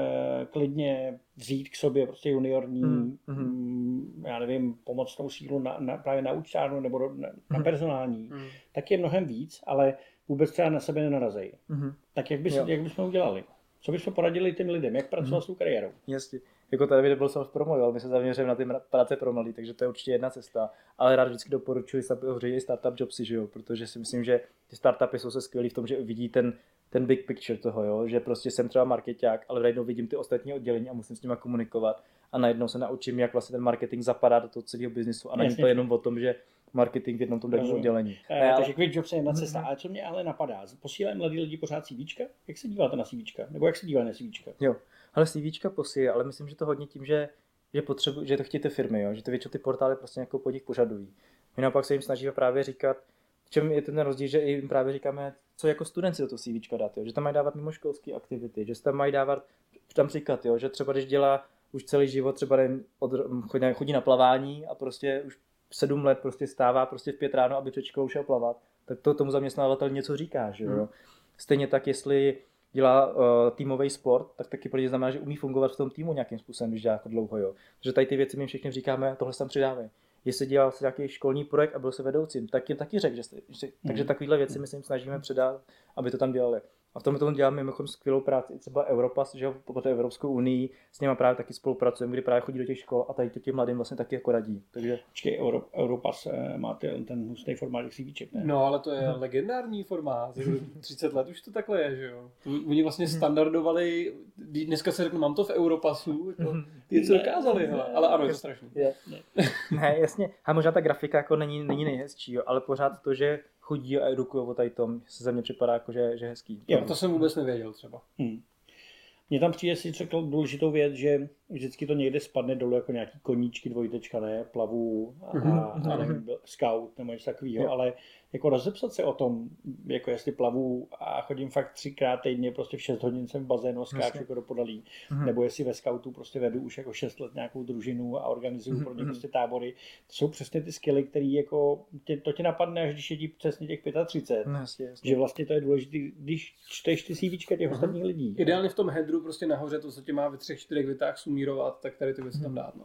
klidně vzít k sobě prostě juniorní, mm. um, já nevím, pomocnou sílu na, na, právě na účtárnu nebo na, na mm. personální, mm. tak je mnohem víc, ale vůbec třeba na sebe nenarazejí. Mm. Tak jak, bys, jak bychom udělali? Co bychom poradili těm lidem? Jak pracovat mm. s tou kariérou? Jasně. Jako tady by byl jsem promoval, ale my se zaměřujeme na ty práce pro mladý, takže to je určitě jedna cesta. Ale rád vždycky doporučuji samozřejmě startup jobsy, že jo, protože si myslím, že ty startupy jsou se skvělý v tom, že vidí ten, ten big picture toho, jo, že prostě jsem třeba marketák, ale najednou vidím ty ostatní oddělení a musím s nimi komunikovat a najednou se naučím, jak vlastně ten marketing zapadá do toho celého biznisu a není to jenom o tom, že marketing v jednom tom daném oddělení. E, ne, takže ale... Quick Jobs je jedna cesta, ale co mě ale napadá, posílají mladí lidi pořád CVčka? Jak se díváte na CVčka? Nebo jak se díváte na CVčka? Jo. Ale CVčka posílí, ale myslím, že to hodně tím, že, že, potřebu, že to chtějí ty firmy, jo? Že ty většinou ty portály prostě nějakou podnik požadují. My naopak se jim snažíme právě říkat, v čem je ten rozdíl, že jim právě říkáme, co jako studenci do toho CVčka dát, jo? Že tam mají dávat mimoškolské aktivity, že tam mají dávat, tam příklad, jo? Že třeba když dělá už celý život, třeba nevím, od, chodí na plavání a prostě už sedm let prostě stává prostě v pět ráno, aby před školou šel plavat, tak to tomu zaměstnavatel něco říká, že jo? Hmm. Stejně tak, jestli dělá uh, týmový sport, tak taky pro ně znamená, že umí fungovat v tom týmu nějakým způsobem, když dělá jako dlouho, jo. Takže tady ty věci my všechny říkáme, tohle se tam přidáme. Jestli dělal se nějaký školní projekt a byl se vedoucím, tak jim taky řekl, že, že mm. takže takovýhle věci my se jim snažíme předat, aby to tam dělali. A v tom tom děláme mimochodem skvělou práci, třeba Europa, že jo, po té Evropskou unii, s nimi právě taky spolupracujeme, kdy právě chodí do těch škol a tady to těm mladým vlastně taky jako radí. Takže počkej, Euro, Europa má ten hustý formát těch CVček, ne? No, ale to je hmm. legendární formát, třicet let už to takhle je, že jo. Oni vlastně standardovali, dneska se řekne, mám to v Europasu, to, ty co dokázali, ne, hele, ale ano, je to strašný. Je. Ne, jasně, a možná ta grafika jako není, není nejhezčí, jo, ale pořád to, že chodí a edukují o tady tom, se za mě připadá jako, že, že hezký. Jo, to jsem vůbec nevěděl třeba. Hmm. Mně tam přijde, si řekl důležitou věc, že vždycky to někde spadne dolů jako nějaký koníčky, dvojtečka, ne, plavu a, mm-hmm. a nevím, scout nebo něco takového, yeah. ale jako rozepsat se o tom, jako jestli plavu a chodím fakt třikrát týdně, prostě v šest hodin jsem v bazénu, skáču jako do podalí, mm-hmm. nebo jestli ve scoutu prostě vedu už jako šest let nějakou družinu a organizuju mm-hmm. pro ně prostě tábory. To jsou přesně ty skilly, které jako, tě, to tě napadne, až když je ti přesně těch třicet pět, jasně, jasně. Že vlastně to je důležité, když čteš ty CVčka těch mm-hmm. ostatních lidí. Ideálně v tom headru prostě nahoře to, co tě má ve třech, čtyřech větách sumírovat, tak tady ty věci tam dát, no.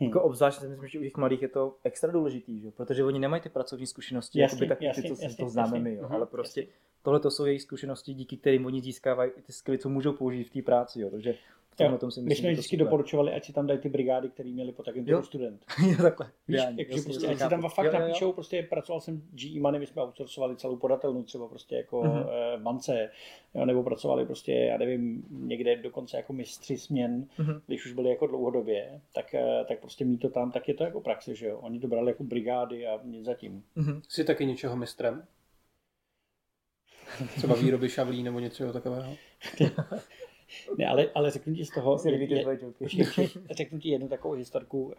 Hmm. Jako obzvlášť si myslím, že u těch mladých je to extra důležitý, že? Protože oni nemají ty pracovní zkušenosti, jasný, jakoby taky jasný, ty, co jasný, si to známe my, jo? Ale prostě jasný. Tohle to jsou jejich zkušenosti, díky kterým oni získávají ty skily, co můžou použít v té práci, jo? Takže v tom, jo, tom si myslím, my jsme vždycky doporučovali, ať si tam dají ty brigády, které měli po takovém typu student. Jo, takhle. Víš, já, jak, jasný, prostě, jasný, ať si tam fakt jo, napíšou, jo. Prostě pracoval jsem G E Money, my jsme outsourcovali celou podatelnu třeba prostě jako v bance, nebo pracovali prostě, já nevím, někde dokonce jako mistři směn, mm-hmm. když už byli jako dlouhodobě, tak, tak prostě mít to tam, tak je to jako praxe, že jo. Oni dobrali jako brigády a nic zatím. Mm-hmm. Jsi taky něčeho mistrem? Třeba výroby šavlí nebo něčeho takového? Ne, ale, ale řeknu ti z toho, řeknu ti jednu takovou historku,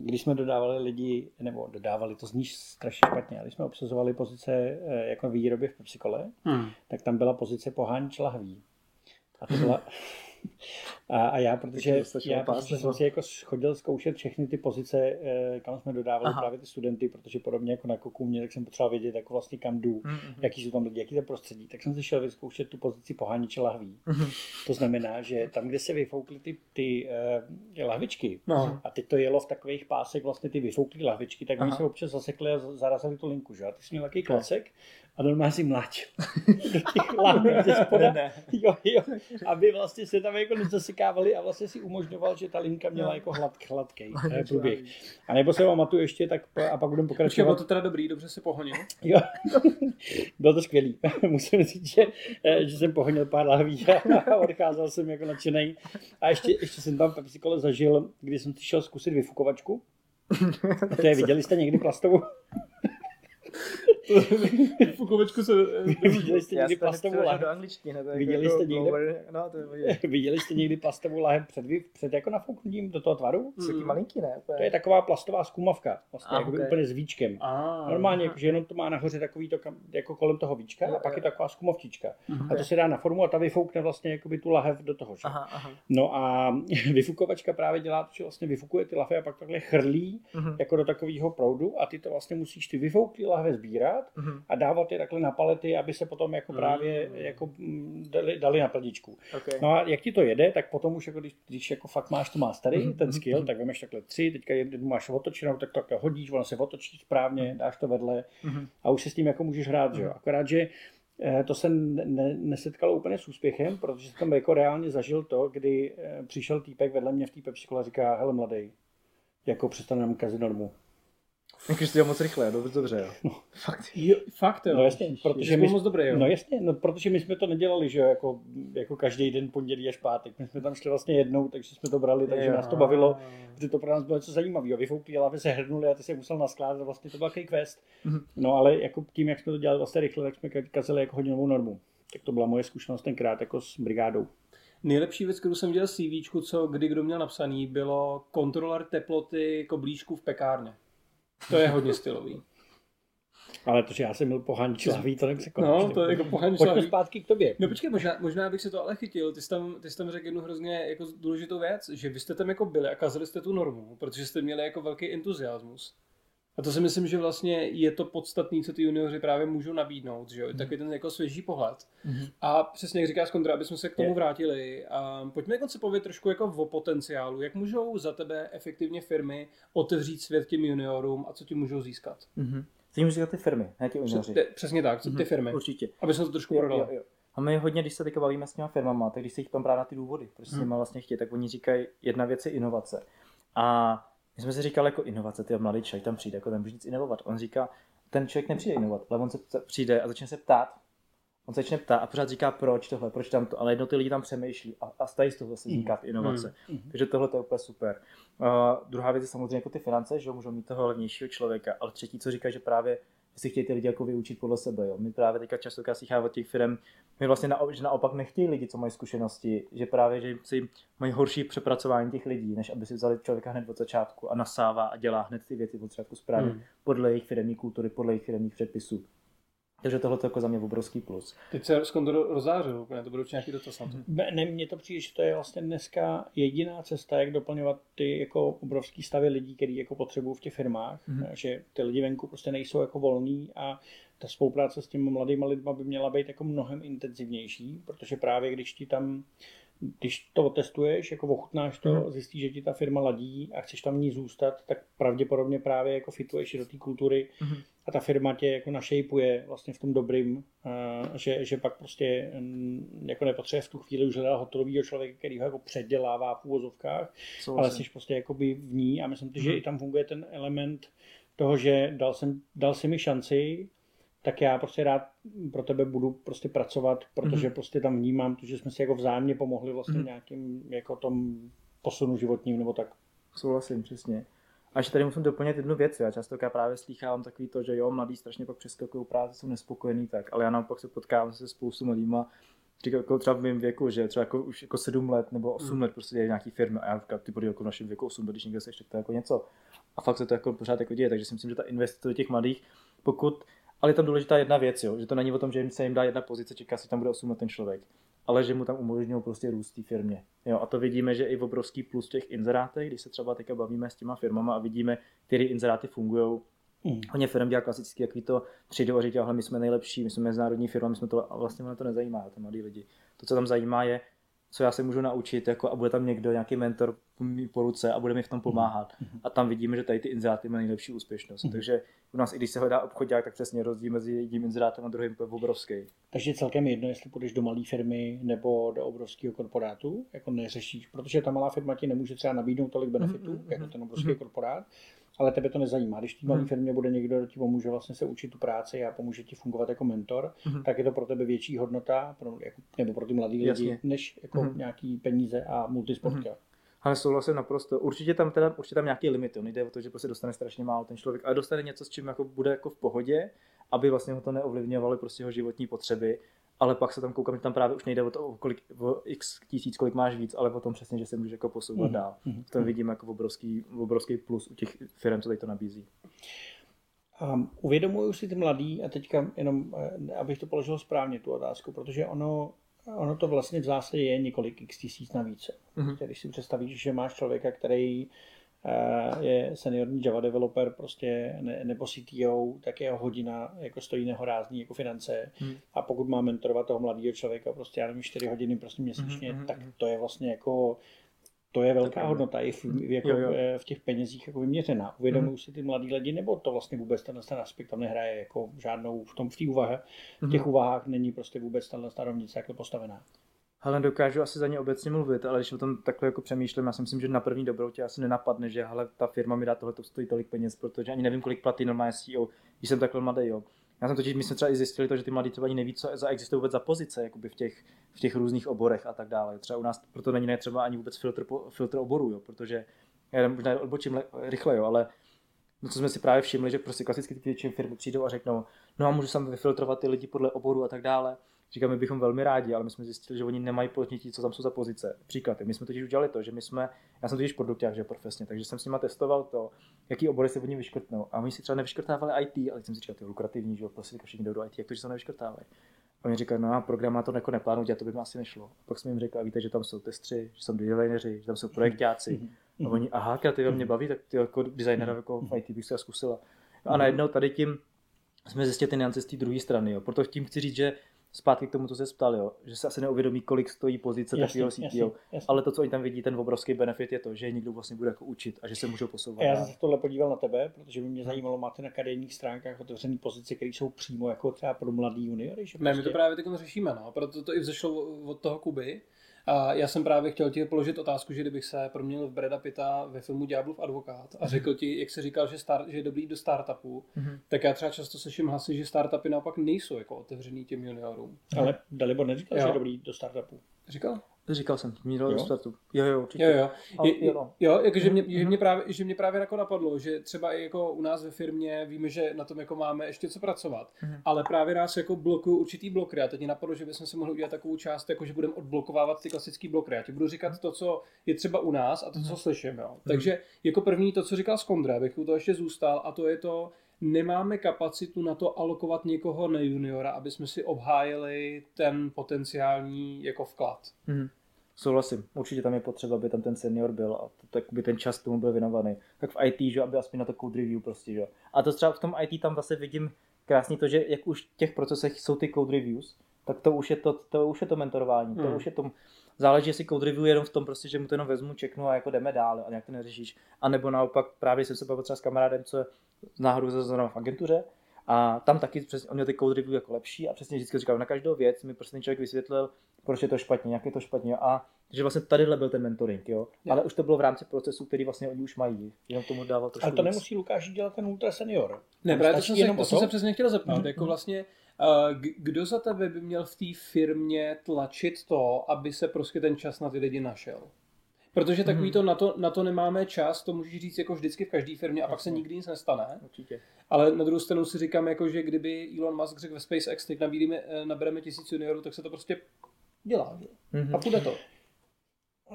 když jsme dodávali lidi, nebo dodávali, to zní strašně špatně, ale když jsme obsazovali pozice jako výroby v Pepsikole, hmm. tak tam byla pozice poháněč lahví. A to byla... A, a já, protože já prostě jsem si jako chodil zkoušet všechny ty pozice, kam jsme dodávali Aha. právě ty studenty, protože podobně jako na Koku mě, tak jsem potřeboval vědět, jako vlastně kam jdu, mm-hmm. jaký jsou tam lidi, jaký je prostředí, tak jsem si šel vyzkoušet tu pozici pohániče lahví. Mm-hmm. To znamená, že tam, kde se vyfoukly ty, ty uh, lahvičky no. a teď to jelo v takových pásech vlastně ty vyfouklý lahvičky, tak oni se občas zasekli a zarazili tu linku, že? A ty jsi měl takový klacek a normálně si mláčil do těch lahví ze spoda, jo, jo, aby vlastně se tam jako zasekávali a vlastně si umožňoval, že ta linka měla jako hlad, hladkej průběh. A nebo se pamatuju ještě, tak a pak budeme pokračovat. Počkej, bylo to teda dobrý, dobře se pohonil? Jo, bylo to skvělý. Musím říct, že, že jsem pohonil pár lahví a odcházel jsem jako nadšenej. A ještě, ještě jsem tam v Pepsikole zažil, kdy jsem si šel zkusit vyfukovačku. A to je, viděli jste někdy plastovou? Fukovačku se viděli jste někdy plastovou lahem do angličtiny, ne? Viděli jste někdy, no, to je viděli jste někdy plastovou lahem před před jako nafouknutím do toho tvaru? Mm. Taky malinký, ne? To je taková plastová skumavka, vlastně ah, jako okay. úplně s víčkem. Ah, normálně, aha. že jenom to má nahoře takový to jako kolem toho víčka no, a pak je taková skumavčička. Aha. A to se dá na formu a ta vyfoukne vlastně jakoby tu lahev do toho, že? Aha, aha. No a vyfukovačka právě dělá to, že vlastně vyfukuje ty lahve a pak takhle chrlí uh-huh. jako do takového proudu a ty to vlastně musíš ty vyfouklé lahve sbírat. Uhum. A dávat je takhle na palety, aby se potom jako uhum. právě jako dali, dali na pladičku. Okay. No a jak ti to jede, tak potom už jako když, když jako fakt máš tu mastery, uhum. ten skill, uhum. tak vemeš takhle tři, teďka jednu máš otočenou, tak takhle hodíš, ona se otočí správně, dáš to vedle uhum. a už se s tím jako můžeš hrát, uhum. že jo. Akorát, že to se ne, nesetkalo úplně s úspěchem, protože jsem tam jako reálně zažil to, kdy přišel týpek vedle mě v té Pepsikole a říká, hele mladej, jako přestaneme kazit normu. Takže jsi dělal moc rychle, dobře, dobře, jo. No, fakt, jo, fakt, jo. No jasně, protože my, moc dobré, jo. No jasně, no, protože my jsme to nedělali, že jo, jako, jako každý den pondělí až pátek. My jsme tam šli vlastně jednou, takže jsme to brali, takže jo, nás to bavilo, protože to pro nás bylo něco zajímavého. Vyfouklí lahve se hrnuli a ty se musel naskládat, vlastně to byl takový quest. Mm-hmm. No ale jako tím, jak jsme to dělali vlastně rychle, tak jsme kazili jako hodinovou normu. Tak to byla moje zkušenost tenkrát jako s brigádou. Nejlepší věc, kterou jsem dělal CVčku, co kdy kdo měl napsaný, bylo kontroler teploty koblížku v pekárně. To je hodně stylový. Ale to, že já jsem měl pohánič lahví, to tak se končí. No, to je jako pohánič lahví. Pojďme zpátky k tobě. No počkej, možná, možná bych se to ale chytil. Ty jsi tam, ty jsi tam řekl jednu hrozně jako důležitou věc, že vy jste tam jako byli a kazili jste tu normu, protože jste měli jako velký entuziasmus. A to si myslím, že vlastně je to podstatné, co ty junioři právě můžou nabídnout, že jo? Mm. Takový ten jako svěží pohled. Mm. A přesně jak říká Skondra, abychom se k tomu vrátili. A pojďme jako se povědět trošku jako o potenciálu. Jak můžou za tebe efektivně firmy otevřít svět těm juniorům a co ti můžou získat? Mm-hmm. Co ti můžou získat ty firmy, ne ti junioři? Přesně tak, co ty mm-hmm. firmy. Určitě. Aby jsme to trošku prodali. A my hodně, když se teď bavíme s těma firmama, tak když se jich tam právě na ty důvody, proč mm. s nima vlastně chtějí, tak oni říkají, jedna věc je inovace. A my jsme si říkali jako inovace, ty mladý člověk tam přijde, jako ten může nic inovovat. On říká, ten člověk nepřijde inovovat, ale on se přijde a začne se ptát. On se začne ptát a pořád říká, proč tohle, proč tam to, ale jedno ty lidi tam přemýšlí a, a stají z toho se vzniká ty inovace. Mm. Takže tohle to je úplně super. Uh, druhá věc je samozřejmě jako ty finance, že můžou mít toho levnějšího člověka, ale třetí, co říká, že právě si chtějí ty lidi jako vyučit podle sebe. Jo. My právě teďka často slycháme od těch firm, my vlastně na, že naopak nechtějí lidi, co mají zkušenosti, že právě že si mají horší přepracování těch lidí, než aby si vzali člověka hned od začátku a nasává a dělá hned ty věci od začátku správně hmm. podle jejich firemní kultury, podle jejich firemních předpisů. Takže tohle je jako za mě obrovský plus. Teď se Skondr rozářil, ne? To bude určitě nějaký dotaz na to. Ne, mně to přijde, že to je vlastně dneska jediná cesta, jak doplňovat ty jako obrovský stavy lidí, který jako potřebují v těch firmách, mm-hmm. že ty lidi venku prostě nejsou jako volní a ta spolupráce s těmi mladými lidmi by měla být jako mnohem intenzivnější, protože právě když ti tam, když to testuješ, jako ochutnáš to, mm-hmm. zjistíš, že ti ta firma ladí a chceš tam v ní zůstat, tak pravděpodobně právě jako fituješ do té kultury, mm-hmm. a ta firma tě jako našejpuje vlastně v tom dobrým, že, že pak prostě jako nepotřebuje v tu chvíli už hledat hotovýho člověka, který ho jako předělává v úvozovkách, ale jsi prostě jakoby v ní a myslím si, že mm-hmm. i tam funguje ten element toho, že dal jsem, dal jsi mi šanci, tak já prostě rád pro tebe budu prostě pracovat, protože mm-hmm. prostě tam vnímám to, že jsme si jako vzájemně pomohli vlastně mm-hmm. nějakým jako tom posunu životním nebo tak. Souhlasím, přesně. A že tady musím doplnit jednu věc. Já často právě slýchávám takový to, že jo, mladí strašně pak přeskakují práce, jsou nespokojení, tak, ale já naopak se potkávám se spoustu mladýma, jako třeba v mém věku, že třeba jako, už jako sedm let nebo osm mm. let prostě dělají nějaký firmy a já říkám, ty budou jako v našem věku osm let, když někde se ještě to jako něco. A fakt se to jako pořád jako děje, takže si myslím, že ta investice do těch mladých, pokud, ale je tam důležitá jedna věc, jo, že to není o tom, že jim se jim dá jedna pozice, čeká si tam bude osm let ten člověk, ale že mu tam umožňují prostě růst té firmě. Jo, a to vidíme, že i v obrovský plus těch inzerátech, když se třeba teďka bavíme s těma firmama a vidíme, které inzeráty fungují. Mm. Hodně firm dělá klasicky, jaký to přijdou a říkají, my jsme nejlepší, my jsme mezinárodní firma, my jsme to, a vlastně mě to nezajímá, ty mladí lidi. To, co tam zajímá, je, co já se můžu naučit, jako, a bude tam někdo, nějaký mentor po ruce a bude mi v tom pomáhat. Mm. A tam vidíme, že tady ty inzeráty mají nejlepší úspěšnost. Mm. Takže u nás, i když se hledá obchodák, tak přesně rozdíl mezi jedním inzerátem a druhým je obrovský. Takže celkem jedno, jestli půjdeš do malé firmy nebo do obrovského korporátu, jako neřešíš, protože ta malá firma ti nemůže třeba nabídnout tolik benefitů, mm. jako ten obrovský mm. korporát, ale tebe to nezajímá. Když v té malé firmě bude někdo, kdo ti pomůže vlastně se učit tu práci a pomůže ti fungovat jako mentor, mm. tak je to pro tebe větší hodnota, pro, jako, nebo pro ty mladý Jasně. lidi, než jako mm. nějaký peníze a multisportka. Mm. Ale souhlasím naprosto. Určitě tam teda určitě tam nějaký limit, on jde o to, že prostě dostane strašně málo ten člověk, ale dostane něco, s čím jako bude jako v pohodě, aby vlastně ho to neovlivňovalo prostě jeho životní potřeby, ale pak se tam koukám, že tam právě už nejde o to, kolik o x tisíc, kolik máš víc, ale o tom přesně, že se můžeš jako posouvat mm-hmm. dál. V tom vidím jako obrovský, obrovský plus u těch firm, co tady to nabízí. Um, uvědomuju si ty mladý a teďka jenom, abych to položil správně tu otázku, protože ono Ono to vlastně v zásadě je několik x tisíc navíc. Mm-hmm. Když si představíš, že máš člověka, který je seniorní Java developer prostě ne, nebo C T O, tak jeho hodina jako stojí nehorázný jako finance. Mm-hmm. A pokud má mentorovat toho mladého člověka prostě já nevím čtyři hodiny prostě měsíčně, mm-hmm. tak to je vlastně jako to je velká hodnota i v, jako jo, jo. v těch penězích jako vyměřená. Uvědomují mm-hmm. si ty mladí lidi, nebo to vlastně vůbec tenhle ten aspekt tam nehraje jako žádnou v tom v té úvaze. Mm-hmm. V těch úvahách není prostě vůbec tenhle ta rovnice jako postavená. Hele, dokážu asi za ně obecně mluvit, ale když o tom takhle jako přemýšlím, já si myslím, že na první dobrou tě asi nenapadne, že hele, ta firma mi dá tohle, to stojí tolik peněz, protože ani nevím, kolik platí normálně C E O, když jsem takhle mladý, jo. Já jsem totiž, my jsme třeba i zjistili to, že ty mladí třeba ani neví, co existuje vůbec za pozice jakoby v těch, v těch různých oborech a tak dále. Třeba u nás proto není třeba ani vůbec filtr, filtr oborů, jo, protože já možná odbočím rychle, jo, ale no, co jsme si právě všimli, že prostě klasicky ty větší firmy přijdou a řeknou, no a můžu sami vyfiltrovat ty lidi podle oboru a tak dále. Říkám, my bychom velmi rádi, ale my jsme zjistili, že oni nemají ponětí, co tam jsou za pozice. Příklad, my jsme totiž udělali to, že my jsme, já jsem totiž produkťák, že profesně, takže jsem s nima testoval to, jaký obory se od ní vyškrtnou. A oni si třeba nevyškrtávali I T, ale jsem si říkal, ty lukrativní, že jo, prostě všichni jdou do I T, jak to, že se nevyškrtávají. A oni říkali, no a programátor jako neplánují, dělat, to by mi asi nešlo. A pak jsem jim řekl, a víte, že tam jsou testři, že jsou designéři, že tam jsou projekťáci. A oni, aha, kreativně mě baví, tak ty jako designer jako I T bych se zkusila. No a najednou tady tím jsme zjistili ty nuance z té druhé strany, jo. Proto tím chci říct, že zpátky k tomu, co se ptal, jo, že se asi neuvědomí, kolik stojí pozice takového C T O, ale to, co oni tam vidí, ten obrovský benefit je to, že někdo vlastně bude jako učit a že se můžou posouvat. A já jsem se tohle podíval na tebe, protože by mě zajímalo, máte na kariérních stránkách otevřené pozice, které jsou přímo jako třeba pro mladý juniory? Že ne, prostě... my to právě takom řešíme, no, proto to i vzešlo od toho Kuby. A já jsem právě chtěl ti položit otázku, že kdybych se proměnil v Breda Pitta ve filmu Ďáblův advokát a řekl ti, jak se říkal, že, start, že je dobrý do startupu, mm-hmm. tak já třeba často slyším hlasy, že startupy naopak nejsou jako otevřený těm juniorům. Ale Dalibor neříkal, jo. že je dobrý do startupu. Říkal? Říkal jsem, měl startup. Jo, jo, určitě. Jo, jo. A, je, jo. jo jako, že, mě, že, mě právě, že mě právě jako napadlo, že třeba i jako u nás ve firmě víme, že na tom jako máme ještě co pracovat, mm-hmm. ale právě nás jako blokují určitý blokry. A teď mě napadlo, že bychom si mohli udělat takovou část, jako že budeme odblokovávat ty klasický blokry. Já ti budu říkat to, co je třeba u nás a to, co mm-hmm. slyším. Jo. Takže jako první to, co říkal Skondra, abych u toho ještě zůstal, a to je to, nemáme kapacitu na to alokovat někoho na juniora, aby jsme si obhájili ten potenciální jako vklad. Mm-hmm. Souhlasím. Určitě tam je potřeba, aby tam ten senior byl a to, tak by ten čas tomu byl věnovaný. Tak v í té, že aby aspoň na to code review prostě, že. A to třeba v tom í té tam zase vidím krásně to, že jak už v těch procesech jsou ty code reviews, tak to už je to, to už je to mentorování, mm. to už je to záleží, jestli code review jenom v tom prostě, že mu to jenom vezmu, čeknu a jako jdeme dál a nějak to neřešíš. A nebo naopak, právě jsem se bavil třeba s kamarádem, co je náhodou zrovna v agentuře. A tam taky přesně, on měl ty code review jako lepší a přesně vždycky říkal, na každou věc mi prostě ten člověk vysvětlil, proč je to špatně, jak je to špatně. A že vlastně tadyhle byl ten mentoring, jo. Yeah. Ale už to bylo v rámci procesu, který vlastně oni už mají. Jenom tomu dával trošku. Ale to víc. Nemusí Lukáš dělat ten ultra senior. Ne, právě to jsem se, to jsem se přesně chtěl zeptat, mm-hmm. jako vlastně kdo za tebe by měl v té firmě tlačit to, aby se prostě ten čas na ty lidi našel? Protože takový to, na to, na to nemáme čas, to můžeš říct jako vždycky v každé firmě a pak se nikdy nic nestane. Určitě. Ale na druhou stranu si říkám, jako, že kdyby Elon Musk řekl ve SpaceX, teď nabídíme, nabereme tisíc juniorů, tak se to prostě dělá. Mm-hmm. A půjde to.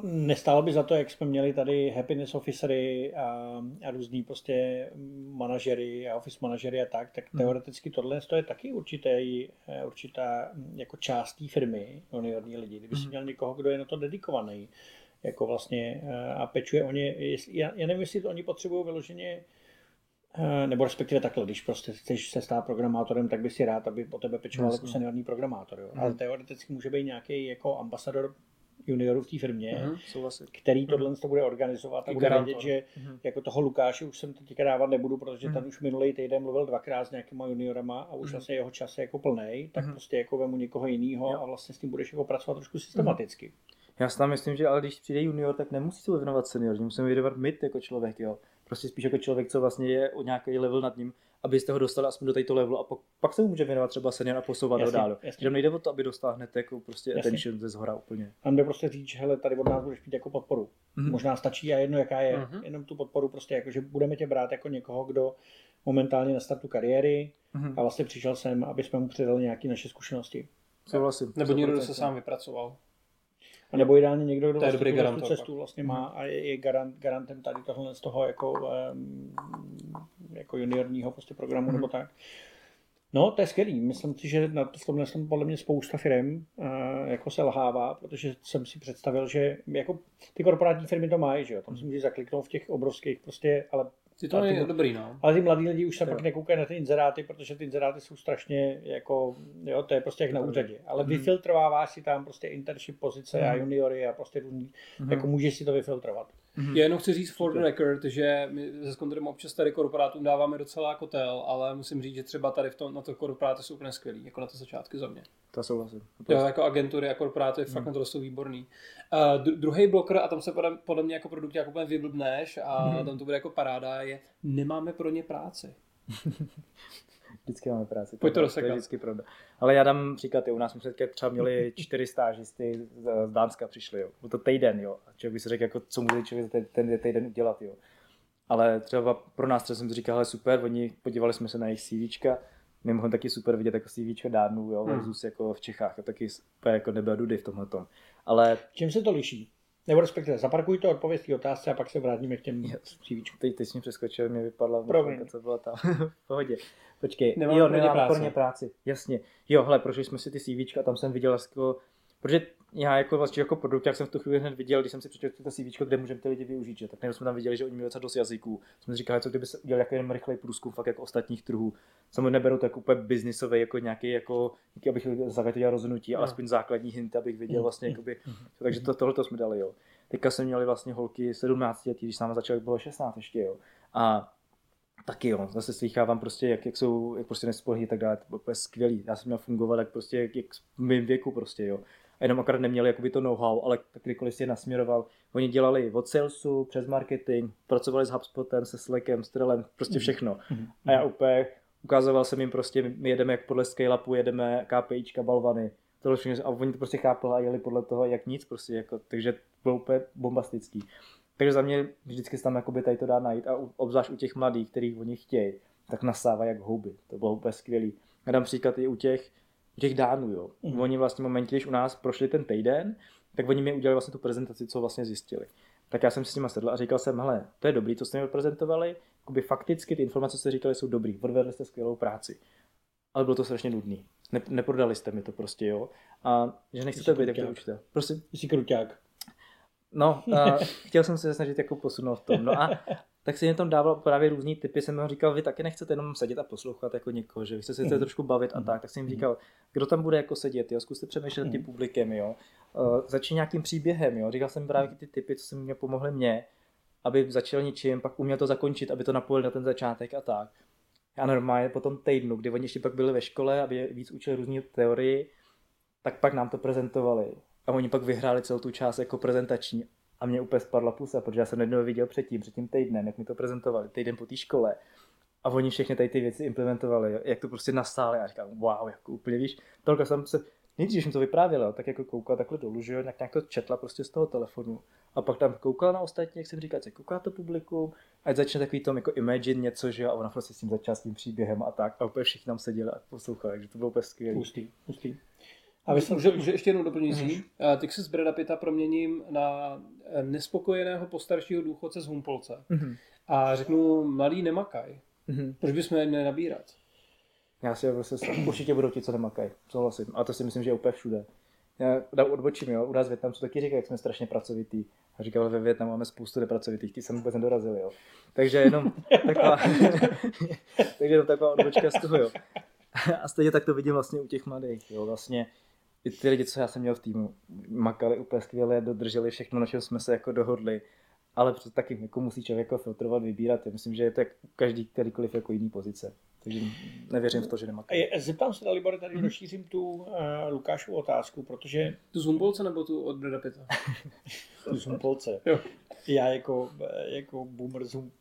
Nestálo by za to, jak jsme měli tady happiness officery a, a různý prostě manažery a office manažery a tak, tak teoreticky tohle je taky určité, určitá jako část té firmy, juniorní lidi. Kdyby si měl někoho, kdo je na to dedikovaný, jako vlastně a pečuje o ně, jestli, já, já nevím, jestli to oni potřebují vyloženě, nebo respektive takhle, když prostě chceš se stát programátorem, tak by si rád, aby o tebe pečoval jako seniorní programátor, jo. Ale teoreticky může být nějaký jako ambasador juniorů v té firmě, mm-hmm. který tohle mm-hmm. to bude organizovat a bude vědět, že mm-hmm. jako toho Lukáše už jsem teďka dávat nebudu, protože mm-hmm. ten už minulý týden mluvil dvakrát s nějakýma juniorama a už mm-hmm. vlastně jeho čas je jako plnej, tak mm-hmm. prostě jako vemu někoho jiného yeah. a vlastně s tím budeš jako pracovat trošku systematicky. Mm-hmm. Já si tam myslím, že ale když přijde junior, tak nemusí se věnovat senior, že musíme věnovat mít jako člověk, jo. Prostě spíš jako člověk, co vlastně je o nějaký level nad ním, abyste ho dostali aspoň do této levelu a pak, pak se mu může věnovat třeba senior a posouvat ho dál. Že nejde o to, aby dostáhnete jako prostě jasný. Attention ze zhora úplně. Tam jde prostě říct, hele, tady od nás budeš mít jako podporu. Mm-hmm. Možná stačí a jedno jaká je, mm-hmm. jenom tu podporu prostě jako, že budeme tě brát jako někoho, kdo momentálně na startu kariéry mm-hmm. a vlastně přišel sem, aby jsme mu předali nějaké naše zkušenosti. Souhlasím. Nebo někdo se sám vypracoval. A nebo ideálně někdo, kdo vlastně tu cestu vlastně má a je, je garant, garantem tady tohle z toho jako, jako juniorního prostě programu hmm. nebo tak. No, to je skvělý. Myslím si, že na tohle jsem podle mě spousta firem jako selhává, protože jsem si představil, že jako ty korporátní firmy to mají, že jo, tam si můžeš zakliknout v těch obrovských prostě, ale ty to je dobrý, no. Ale ty mladí lidi už se pak nekoukají na ty inzeráty, protože ty inzeráty jsou strašně jako, jo, to je prostě jak na úřadě. Ale mm. vyfiltrováváš si tam prostě internship pozice mm. a juniory a prostě různý, mm. jako můžeš si to vyfiltrovat. Mm. Já jenom chci říct for the record, že my se Skondrem občas tady korporátům dáváme docela kotel, ale musím říct, že třeba tady v tom, na to korporáty jsou úplně skvělý, jako na ty začátky za mě. To souhlasím. Jo, jako agentury a korporáty mm. fakt na to jsou výborný. Uh, druhý blokr, a tam se podle, podle mě jako produkt jako úplně vyblbneš a mm. tam to bude jako paráda, je nemáme pro ně práci. Vždycky máme práci. Pojď to dosekat. To je vždycky pravda. Ale já dám příklad, jo, u nás jsme třeba měli čtyři stážisty z Dánska přišli, jo. Byl to týden, jo. A člověk by si řekl, jako, co může člověk ten, ten týden udělat, jo. Ale třeba pro nás, třeba jsem si říkal, hele, super, oni, podívali jsme se na jejich CVčka, mimochodem taky super vidět jako CVčka dánů, jo, versus hmm. jako v Čechách, a taky jako nebyla dudy v tomhletom. Ale čím se to liší? Nebo respektive, zaparkuj to, odpověď té otázce a pak se vrátíme k těm přívíčkům. Teď, teď jsi mě přeskočil, mě vypadla vnitřka, co byla tam. V pohodě. Počkej, nemám jo, nemám pro ně práci. Jasně. Jo, hele, prošli jsme si ty CVčka a tam jsem viděl, jako, protože já jako, vlastně, jako produkt, jak jsem v tu chvíli hned viděl, když jsem si přečetl to CVčko, kde můžeme ty lidi využít, že? Tak nejde jsme tam viděli, že oni měli docela dost jazyků. Jsme říkali, co kdyby se udělal jako jenom rychlej průzkum, fakt jako ostatních trhů. Samozřejmě neberu tak úplně biznisové, jako nějaký, jako, abych zavěděl rozhodnutí, ale aspoň základní hinty, abych viděl vlastně, jakoby, takže to, tohle to jsme dali, jo. Teďka jsme měli vlastně holky sedmnáct let, když s námi začali, bylo šestnáct ještě, jo. A taky jo, zase slychávám prostě, jak, jak jsou, jak prostě nespolehlí a tak dále, to bylo úplně skvělý. Já jsem měl fungovat tak prostě, jak, jak v mém věku prostě, jo. A jenom akorát neměli jakoby to know-how, ale kdykoliv si je nasměroval. Oni dělali od salesu, přes marketing, pracovali s HubSpotem, se Slackem, s Trellem, prostě všechno. A já úplně ukazoval jsem jim prostě, my jedeme jak podle scale-upu, jedeme KPIčka, balvany. tohle všechno, a oni to prostě chápali a jeli podle toho jak nic prostě, jako, takže to bylo úplně bombastický. Takže za mě vždycky se tam jakoby tady to dá najít a obzvlášť u těch mladých, kterých oni chtějí, tak nasávají jak houby, to bylo úplně skvělý. Já dám příklad i u těch, u těch dánů, jo. Mm. Oni vlastně v momentě, když u nás prošli ten týden, tak oni mi udělali vlastně tu prezentaci, co vlastně zjistili. Tak já jsem si s nima sedl a říkal jsem, hele, to je dobrý, co jste mi prezentovali, jakoby fakticky ty informace, co jste říkali, jsou dobrý, odvedli jste skvělou práci. Ale bylo to strašně nudný. Ne- neprodali jste mi to prostě, jo. A že nechcete být takový učitel. Prostě jsi kruťák. No, a chtěl jsem se snažit jako posunout v tom. No a tak si mě tam dával právě různý typy, jsem jim říkal, vy taky nechcete jenom sedět a poslouchat jako někoho, že vy jste se chcete trošku bavit a tak, tak jsem jim říkal, kdo tam bude jako sedět, jo, zkuste přemýšlet tím publikem, jo, uh, začni nějakým příběhem, jo, říkal jsem právě ty typy, co se mě pomohly mě, aby začal něčím, pak uměl to zakončit, aby to napojil na ten začátek a tak. A normálně po tom týdnu, kdy oni ještě pak byli ve škole, aby víc učili různé teorie, tak pak nám to prezentovali. A oni pak vyhráli celou tu část jako prezentační. A mě úplně spadla pusa, protože já jsem jednou viděl předtím, před tím týdnem, jak mi to prezentovali, týden po té škole. A oni všechny tady ty věci implementovali, jak to prostě nasáli. A říkám, wow, jako úplně víš. Tolka jsem se, nejdřív, když mi to vyprávěla, tak jako koukala takhle dolů, že jo, nějak, nějak to četla prostě z toho telefonu. A pak tam koukala na ostatní, jak jsem říkal, že kouká to publikum, ať začne takový tom jako imagine něco, že jo, a ona prostě s tím začala s tím příběhem a tak. A úplně všichni tam seděli a poslouchali, takže to bylo úplně skvělé. Pustý, pustý. A myslím, že, že ještě jednou doplňující. Mm-hmm. Texas Breda Pitta proměním na nespokojeného postaršího důchodce z Humpolce. Mm-hmm. A řeknu, mladý, nemakaj. Mm-hmm. Proč bychom je nenabírat? Já si prostě určitě budou ti, co nemakaj. Souhlasím. A to si myslím, že je úplně všude. Já dám odbočím, jo. U nás Vietnamců taky říkají, jak jsme strašně pracovitý. A říkal, ve Vietnamu máme spoustu nepracovitých, ty jsem vůbec nedorazil, jo. Takže jenom taková, takže jenom taková odbočka z toho, jo. A stejně tak to vidím vlastně u těch mladých, jo. Vlastně i ty lidi, co já jsem měl v týmu, makali úplně skvěle, dodrželi všechno, na čem jsme se jako dohodli, ale přes taky jako musí člověk jako filtrovat, vybírat. Já myslím, že je to jak každý, kterýkoliv jako jiný pozice. Takže nevěřím v to, že nemakají. Zeptám se, Dalibore, tady rozšířím tu uh, Lukášovu otázku, protože... Tu z Humpolce nebo tu od Breda Pitta? Tu z Humpolce. Jo. Já jako, jako boomer z hum...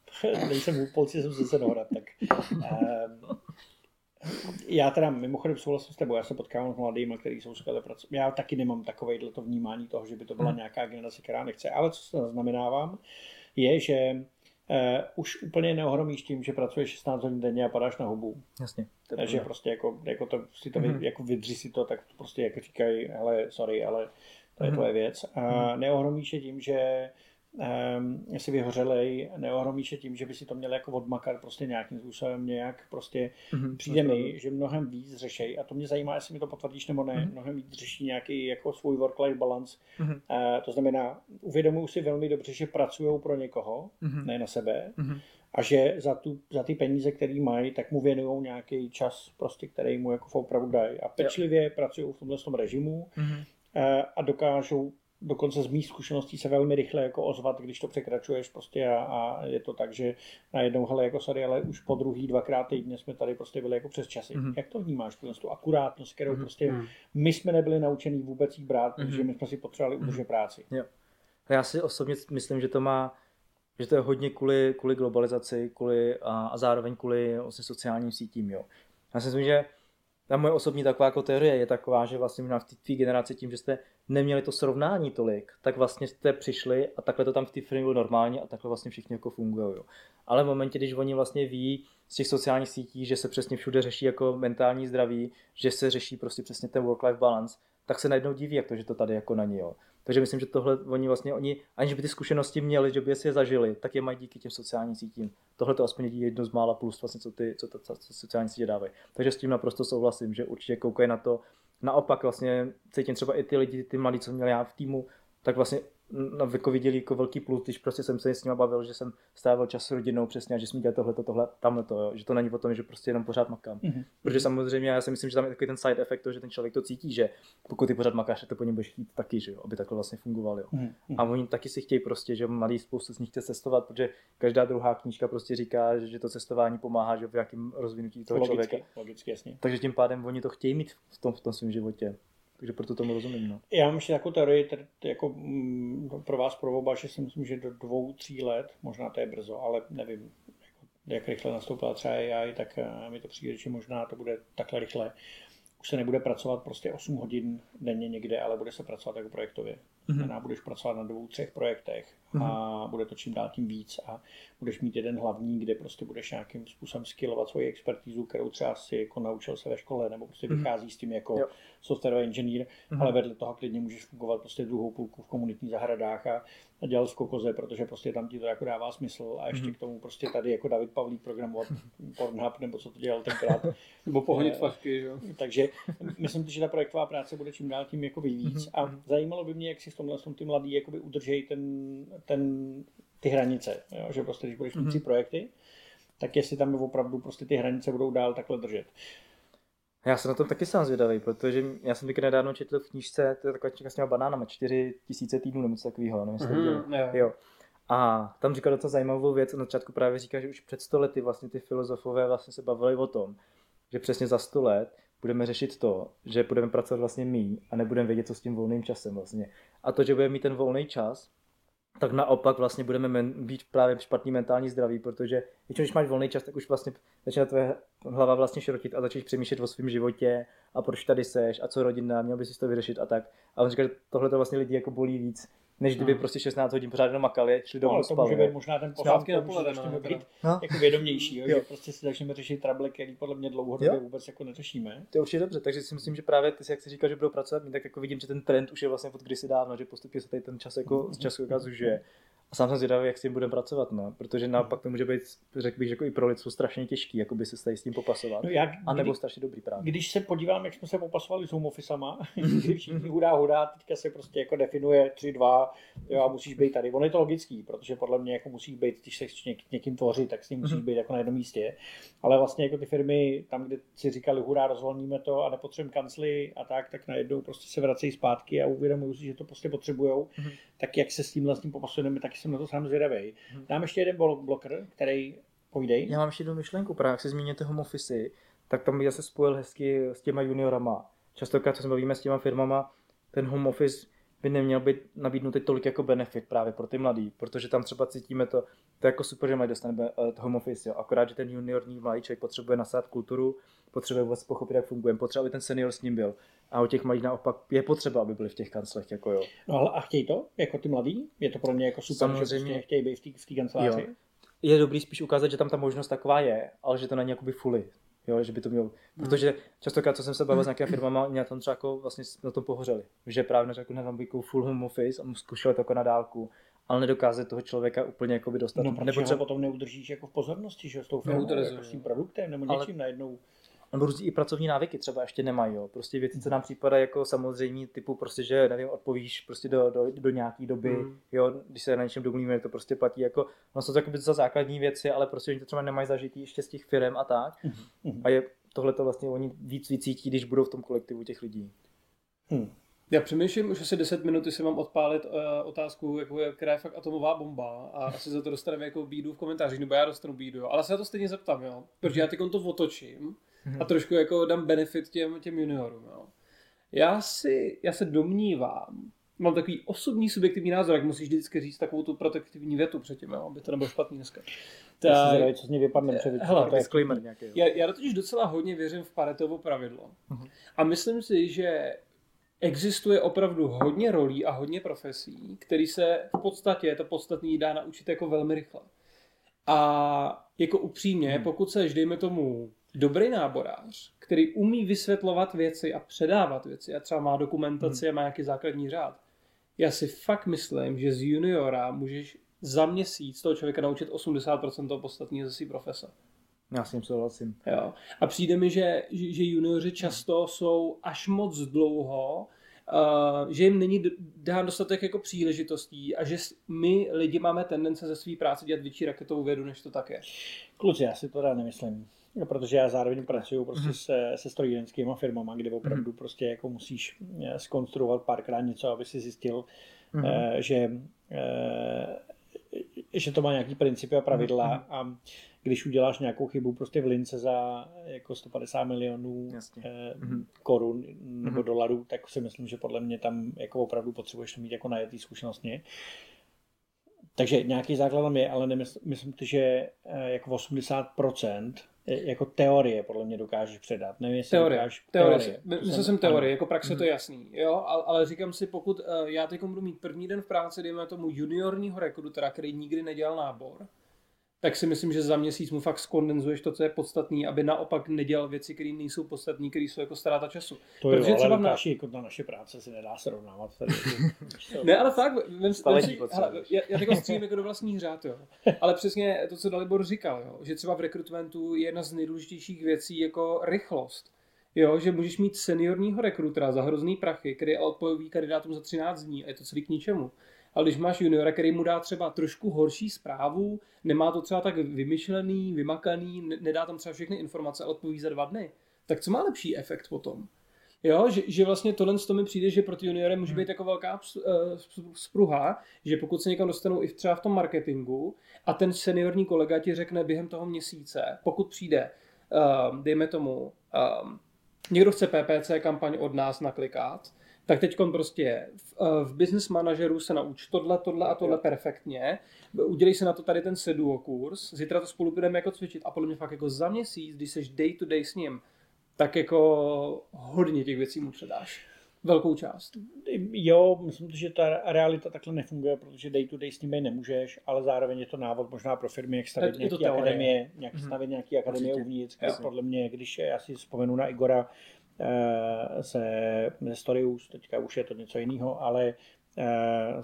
nejsem Humpolci, jsem ze Senohrad, tak... Um... Já teda mimochodem souhlasím s tebou, já se potkávám s mladými, kteří jsou skvěle pracovní. Já taky nemám takovejhle to vnímání toho, že by to byla nějaká generace, která nechce. Ale co se naznamenávám, je, že uh, už úplně neohromíš tím, že pracuješ šestnáct hodin denně a padáš na hubu. Jasně. Takže prostě jako, jako to, si to mm-hmm. jako vydři si to, tak prostě jako říkají, hele, sorry, ale to je mm-hmm. tvoje věc. A mm-hmm. neohromíš je tím, že Um, si vyhořelej, neohromíš je tím, že by si to měl jako odmakat prostě nějakým způsobem, nějak prostě mm-hmm, přijde mi, to, že mnohem víc řešej, a to mě zajímá, jestli mi to potvrdíš nebo ne, mm-hmm. mnohem víc řeší nějaký jako svůj work-life balance, mm-hmm. uh, to znamená, uvědomují si velmi dobře, že pracují pro někoho, mm-hmm. ne na sebe, mm-hmm. a že za, tu, za ty peníze, které mají, tak mu věnují nějaký čas, prostě, který mu jako opravdu dají, a pečlivě yeah. pracují v tomhle tom režimu mm-hmm. uh, a dokážou dokonce z mých zkušeností se velmi rychle jako ozvat, když to překračuješ prostě a, a je to tak, že najednou, hele, jako sorry, ale už po druhý, dvakrát týdně jsme tady prostě byli jako přes časy. Mm-hmm. Jak to vnímáš, tu akurátnost, kterou mm-hmm. prostě my jsme nebyli naučený vůbec jí brát, mm-hmm. protože my jsme si potřebovali udržet mm-hmm. práci. Jo. Já si osobně myslím, že to má, že to je hodně kvůli, kvůli globalizaci kvůli, a, a zároveň kvůli vlastně sociálním sítím. Jo. Já si myslím, že ta moje osobní taková jako teorie je taková, že vlastně v té tvý generaci tím, že jste neměli to srovnání tolik, tak vlastně jste přišli a takhle to tam v té firmě bylo normálně a takhle vlastně všichni jako fungují. Ale v momentě, když oni vlastně ví z těch sociálních sítí, že se přesně všude řeší jako mentální zdraví, že se řeší prostě přesně ten work-life balance, tak se najednou diví, jak to, že to tady jako není. Jo. Takže myslím, že tohle oni vlastně, oni, aniž by ty zkušenosti měli, že by si je zažili, tak je mají díky těm sociálním sítím. Tohle to aspoň je jedno z mála plus, vlastně, co ty co ta, co sociální sítě dávají. Takže s tím naprosto souhlasím, že určitě koukají na to. Naopak vlastně cítím třeba i ty lidi, ty mladí, co měli já v týmu, tak vlastně jako viděli jako velký plus, když prostě jsem se s nima bavil, že jsem strávil čas s rodinou přesně a že jsme dělali tohleto, tohle, tamhleto, jo. Že to není o tom, že prostě jenom pořád makám. Mm-hmm. Protože samozřejmě já si myslím, že tam je takový ten side effect, že ten člověk to cítí, že pokud ty pořád makáš, to po něm budeš chtít taky, že jo, aby takhle vlastně fungoval, jo. Mm-hmm. A oni taky si chtějí prostě, že mladí spoustu z nich chce cestovat, protože každá druhá knížka prostě říká, že to cestování pomáhá, že v jakém rozvinutí toho logicky, člověka. Logicky, jasně. Takže tím pádem oni to chtějí mít v tom v tom svém životě. Takže proto tomu rozumím. No. Já mám ještě takovou teorii, tedy, jako m, pro vás pro oba, že si myslím, že do dvou, tří let, možná to je brzo, ale nevím, jako, jak rychle nastoupila třeba A I, tak mi to přijde, že možná to bude takhle rychle. už se nebude pracovat prostě osm hodin denně někde, ale bude se pracovat jako projektově. Mm-hmm. Budeš pracovat na dvou, třech projektech a mm-hmm. bude to čím dál tím víc a budeš mít jeden hlavní, kde prostě budeš nějakým způsobem skillovat svoji expertízu, kterou třeba si jako naučil se ve škole nebo prostě mm-hmm. vychází s tím jako jo. softwarový inženýr, mm-hmm. ale vedle toho klidně můžeš fungovat prostě druhou půlku v komunitních zahradách a dělat v kokoze, protože prostě tam ti to jako dává smysl a ještě mm-hmm. k tomu prostě tady jako David Pavlík programovat Pornhub nebo co to dělal tenkrát. Nebo pohodit flašky, jo. Takže myslím, že ta projektová práce bude čím dál tím jako víc a zajímalo by mě, jak si v tomhle ty mladí jakoby udržejí ten, ten, ty hranice, jo? Že prostě když budeš mít tři projekty, tak jestli tam opravdu prostě ty hranice budou dál takhle držet. Já jsem na tom taky sám zvědavý, protože já jsem taky nedávno četl v knížce, to je taková knížka s těma banánama, čtyři tisíce týdnů nebo něco takového, nevím, mm-hmm. jo. A tam říkal docela zajímavou věc, a na začátku právě říkal, že už před sto lety vlastně ty filozofové vlastně se bavili o tom, že přesně za sto let budeme řešit to, že budeme pracovat vlastně míň a nebudeme vědět, co s tím volným časem vlastně. A to, že budeme mít ten volný čas, tak naopak vlastně budeme men- být právě špatný mentální zdraví, protože když máš volný čas, tak už vlastně začíná tvoje hlava vlastně šrotit a začíš přemýšlet o svém životě a proč tady seš a co rodina, měl bys si to vyřešit a tak. A on říká, že tohle to vlastně lidi jako bolí víc, než kdyby prostě šestnáct hodin pořád jenom makali, šli domů, no, spali. No to může být možná ten pořádky na pole, no, být no. jako vědomější, jo, jo. Že prostě si začneme řešit trable, který podle mě dlouhodobě vůbec jako neřešíme. To je určitě dobře, takže si myslím, že právě ty, jak jsi říkal, že budou pracovat, tak jako vidím, že ten trend už je vlastně od kdysi dávno, že postupně se tady ten čas jako z času ukazuje. A sám jsem zvědavý, jak s tím budeme pracovat, no, protože naopak to může být, řekl bych, jako i pro lidstvo strašně těžký, jako by se tady s tím popasovat. No já, kdy, a nebo strašně dobrý právě. Když se podívám, jak jsme se popasovali s home officema, když všichni hudá hudá, teďka se prostě jako definuje tři dva, jo, a musíš být tady. Ono je to logický, protože podle mě jako musíš být, když se někým tvoří, tak s ním musíš být jako na jednom místě. Ale vlastně jako ty firmy, tam kde si říkali hurá, rozvolníme to a nepotřebujeme kancly a tak, tak najednou prostě se vracejí zpátky a uvědomují si, že to prostě potřebujou. Tak jak se s tím vlastně popasujeme, tak jsem na to sám zvědavej. Dám ještě jeden blocker, který pojdej. Já mám ještě jednu myšlenku, právě jak se zmíníte home office, tak tam bych zase spojil hezky s těma juniorama. Častokrát, co se bavíme s těma firmama, ten home office by neměl být nabídnutý tolik jako benefit právě pro ty mladý, protože tam třeba cítíme to, to je jako super, že mají dostane home office, jo. Akorát, že ten juniorní mladý člověk potřebuje nasát kulturu, potřebuje vůbec pochopit, jak fungujeme, potřebuje, aby ten senior s ním byl. A u těch malých naopak je potřeba, aby byli v těch kanclech, jako jo. No a chtějí to? Jako ty mladí? Je to pro ně jako super, samozřejmě, že chtějí být v té kanceláři? Jo. Je dobrý spíš ukázat, že tam ta možnost taková je, ale že to není jakoby fully. Jo, že by to mělo, protože častokrát, co jsem se bavil s nějakými firmama, mě tam třeba jako vlastně na tom pohořeli, že právě na tam byl full home office a zkoušeli to jako na dálku, ale nedokázali toho člověka úplně jakoby dostat. No protože Nepotřeba... ho potom neudržíš jako v pozornosti, že s tou firmou, no, jako s tím produktem nebo něčím ale... najednou. Nebo různý i pracovní návyky třeba ještě nemají, jo. Prostě věci, co nám připadají jako samozřejmě typu prostě, že nevím, odpovíš prostě do, do, do nějaký doby, mm. jo, když se na něčem domluvíme, to prostě platí jako, no jsou to jakoby za základní věci, ale prostě oni to třeba nemají zažitý ještě z těch firem a tak. Mm. A je tohle to vlastně oni víc vycítí, když budou v tom kolektivu těch lidí. Mm. Já přemýšlím už asi deset minut, jestli mám odpálit uh, otázku, jakou je, která je fakt atomová bomba a asi za to dostaneme jako bídu v komentářích, nebo já dostanu bídu, jo. Ale se na to stejně zeptám, jo, protože já teďkon to otočím. A trošku jako dám benefit těm, těm juniorům. Jo. Já, si, já se domnívám, mám takový osobní subjektivní názor, jak musíš vždycky říct takovou tu protektivní větu předtím, jo, aby to nebylo špatný dneska. Tak, já si zadají, co z něj vypadne před disclaimer nějaký. Jo. Já, já totiž docela hodně věřím v Paretovo pravidlo. Uh-huh. A myslím si, že existuje opravdu hodně rolí a hodně profesí, který se v podstatě, to podstatný dá naučit jako velmi rychle. A jako upřímně, hmm. pokud seš, dejme tomu, dobrý náborář, který umí vysvětlovat věci a předávat věci a třeba má dokumentaci hmm. a má nějaký základní řád. Já si fakt myslím, že z juniora můžeš za měsíc toho člověka naučit osmdesát procent toho podstatního ze své profese. Já s tím souhlasím. Jo. A přijde mi, že, že, že junioři často hmm. jsou až moc dlouho, uh, že jim není dán dostatek jako příležitostí a že my lidi máme tendence ze své práce dělat větší raketovou vědu, než to tak je. Kluci, já si to rád nemyslím. Protože já zároveň pracuju prostě se, se strojírenskýma firmama, kde opravdu prostě jako musíš zkonstruovat párkrát něco, aby si zjistil, mm-hmm. že, že to má nějaký principy a pravidla a když uděláš nějakou chybu prostě v lince za jako sto padesát milionů Jasně. korun nebo mm-hmm. dolarů, tak si myslím, že podle mě tam jako opravdu potřebuješ to mít jako najetý zkušenostně. Takže nějaký základ tam je, ale nemysl, myslím, že jako osmdesát procent jako teorie podle mě dokážeš předat. Nevím, jestli teorie, dokážeš... Teorie. teorie. Myslel jsem, jsem teorie, ano. Jako praxe to je jasný. Jo, ale říkám si, pokud já teď budu mít první den v práci, dejme tomu juniorního rekrutera, který nikdy nedělal nábor, tak si myslím, že za měsíc mu fakt skondenzuješ to, co je podstatný, aby naopak nedělal věci, které nejsou podstatné, které jsou jako ztráta času. To Protože jo, ale Lukáši, na... jako na naše práce se nedá srovnávat. Tady, ne, ale fakt, vem, vem si, hele, já, já takhle střím jako do vlastních řád, jo. Ale přesně to, co Dalibor říkal, jo, že třeba v rekrutmentu je jedna z nejdůležitějších věcí jako rychlost. Jo, že můžeš mít seniorního rekrutera za hrozný prachy, který odpoví kandidátům za třináct dní a je to celý k ničemu. Ale když máš juniora, který mu dá třeba trošku horší zprávu, nemá to třeba tak vymyšlený, vymakaný, nedá tam třeba všechny informace a odpoví za dva dny, tak co má lepší efekt potom? Jo, že, že vlastně tohle z toho mi přijde, že pro ty juniory může být jako velká spruha, že pokud se někam dostanou i třeba v tom marketingu a ten seniorní kolega ti řekne během toho měsíce, pokud přijde, um, dejme tomu, um, někdo chce P P C kampaň od nás naklikat, tak teď prostě v, v business manažeru se nauč tohle, tohle a tohle perfektně, udělej se na to tady ten seduo kurz, zítra to spolu budeme jako cvičit a podle mě fakt jako za měsíc, když seš day to day s ním, tak jako hodně těch věcí mu předáš. Velkou část. Jo, myslím, že ta realita takhle nefunguje, protože day to day s nimi nemůžeš, ale zároveň je to návod možná pro firmy, jak stavět nějaké akademie, nějak stavět nějaké akademie uvnitř. Podle mě, když já si vzpomenu na Igora, se Nestorius, teďka už je to něco jiného, ale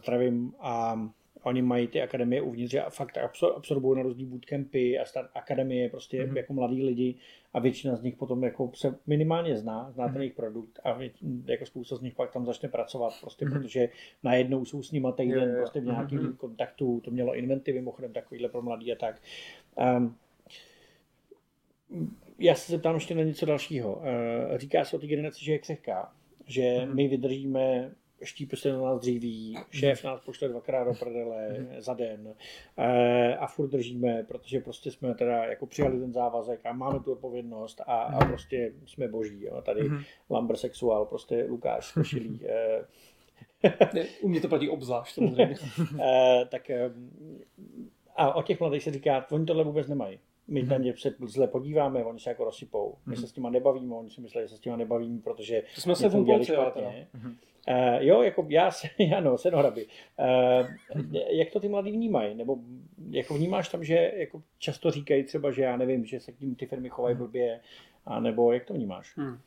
zdravím a oni mají ty akademie uvnitř a fakt absorbují na různý bootcampy a start akademie prostě mm-hmm. jako mladí lidi a většina z nich potom jako se minimálně zná, zná ten mm-hmm. jejich produkt a většina, jako spousta z nich pak tam začne pracovat prostě, mm-hmm. protože najednou jsou s nima týden yeah, prostě v nějakým mm-hmm. kontaktu, to mělo Inventivy mimochodem takovýhle pro mladí a tak. Um, Já se zeptám ještě na něco dalšího. Říká se o té generaci, že je křehká, že my vydržíme, štípe se na nás dříví, šéf nás pošle dvakrát do prdele za den a furt držíme, protože prostě jsme teda jako přijali ten závazek a máme tu odpovědnost a, a prostě jsme boží. Jo. Tady lumbersexuál, prostě Lukáš Košilí. U mě to platí obzvlášť, samozřejmě. Tak a o těch mladých se říká, oni tohle vůbec nemají. My tam se zle podíváme, oni se jako rozsypou. My se s těma nebavíme, oni si mysleli, že se s těma nebavíme, protože jsme se vůbec špatně. Uh, jo, jako já se, ano, senohraby. Uh, jak to ty mladí vnímají? Nebo jako vnímáš tam, že jako často říkají třeba, že já nevím, že se k tím ty firmy chovají blbě, a nebo jak to vnímáš? Hmm.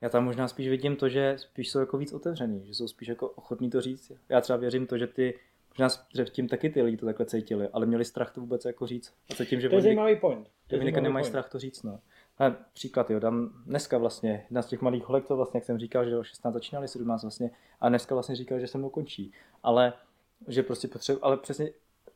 Já tam možná spíš vidím to, že spíš jsou jako víc otevřený, že jsou spíš jako ochotní to říct. Já třeba věřím to, že ty možná tím taky ty lidi to takhle cítili, ale měli strach to vůbec jako říct. A cítím, že to je zajímavý point. Že oni nemají strach to říct. No. Ale příklad, jo, dám dneska vlastně, jedna z těch malých holek, to vlastně, jak jsem říkal, že šestnáct začínali, sedmnáct vlastně, a dneska vlastně říkal, že se mnou končí. Ale že prostě potřebu, ale přesně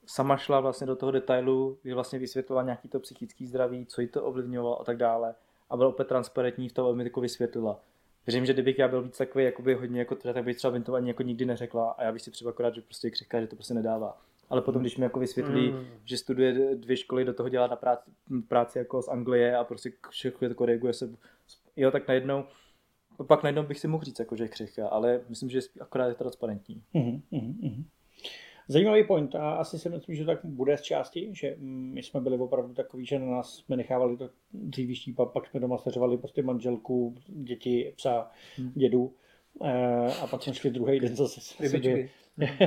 sama šla vlastně do toho detailu, kdy vlastně vysvětlovala nějaký to psychický zdraví, co jí to ovlivňovalo a tak dále. A byla opět transparentní v tom, aby mi to vysvětlila. Věřím, že kdybych já byl víc takový, jakoby hodně jako teda, tak bych třeba to ani jako nikdy neřekla a já bych si třeba akorát, že prostě křehká, že to prostě nedává. Ale potom, když mi jako vysvětlí, mm. že studuje dvě školy, do toho dělá na práci, práci jako z Anglie a prostě všechno to koriguje se, jo, tak najednou, pak najednou bych si mohl říct, jako, že je křehká, ale myslím, že akorát je to transparentní. Mm, mm, mm. Zajímavý point a asi si myslím, že tak bude z části, že my jsme byli opravdu takový, že na nás jsme nechávali to dříví štípat, pak jsme doma seřovali prostě manželku, děti, psa, dědu a pak jsme šli druhý den zase rybičky.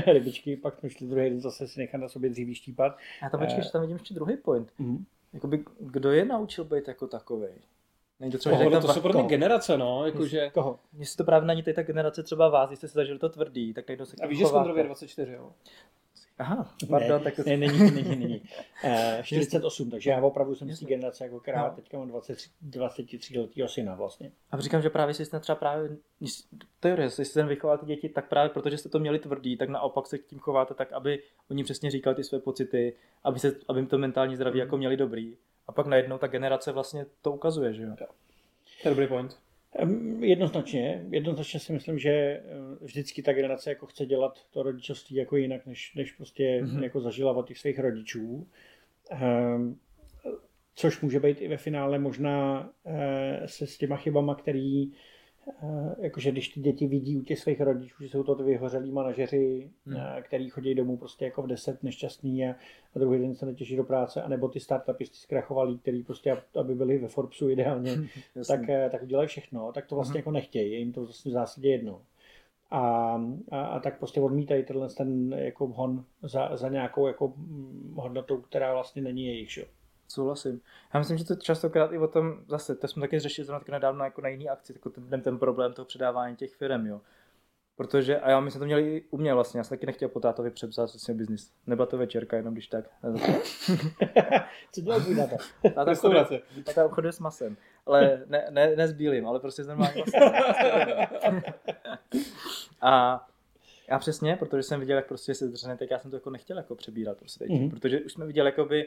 rybičky, pak jsme šli druhý den zase si nechat na sobě dříví štípat. A tam počkej, že tam vidím ještě druhý point. Mm-hmm. Jakoby, kdo je naučil být jako takovej? Není to třeba, Oho, to jsou pro ty generace, no, jakože... Koho? Jestli to právě není tady ta generace třeba vás, jestli se zažili to tvrdý, tak najdou se k tomu chováte. A víš, že Skondrově dvacet čtyři, jo? Aha, pardon, ne, tak to... Ne, není, není, není. Uh, čtyřicet osm, takže já opravdu jsem z té generace jako král, no. Teďka mám dvacet tři letýho syna vlastně. A říkám, že právě jste třeba právě, teorie, jestli jste vychoval ty děti, tak právě protože jste to měli tvrdý, tak naopak se k tím chováte tak, aby oni přesně říkali ty své pocity, aby se, aby to mentální zdraví jako měli dobrý. A pak najednou ta generace vlastně to ukazuje, že jo? To je dobrý point. Jednoznačně. Jednoznačně si myslím, že vždycky ta generace jako chce dělat to rodičovství jako jinak, než, než prostě mm-hmm. jako zažila od těch svých rodičů. Což může být i ve finále možná se s těma chybama, který jakože když ty děti vidí u těch svých rodičů, že jsou to ty vyhořelí manažeři, hmm. který chodí domů prostě jako v deset nešťastný a, a druhý den se netěší do práce, anebo ty startupisty zkrachovalí, který prostě, aby byli ve Forbesu ideálně, hmm, tak, tak udělají všechno, tak to vlastně hmm. jako nechtějí, jim to vlastně v zásadě jedno. A, a, a tak prostě odmítají tenhle ten jako hon za, za nějakou jako hodnotou, která vlastně není jejich, že? Souhlasím. Já myslím, že to častokrát i o tom, zase, to jsme taky řešili zrovna nedávno jako na jiný akci, jako ten, ten problém toho předávání těch firem, jo. Protože, a já my jsme to měli i u mě vlastně, já jsem taky nechtěl po tátovi přepsat svůj biznis. Nebyla to večerka, jenom když tak. Co dělal tvůj táta? Táta obchoduje, táta obchoduje s masem, ale ne, ne, ne s bílým, ale prostě s normálním masem. A já přesně, protože jsem viděl, jak prostě se zdržený, tak já jsem to jako nechtěl jako přebírat prostě teď, mm-hmm. protože už jsme viděli jakoby.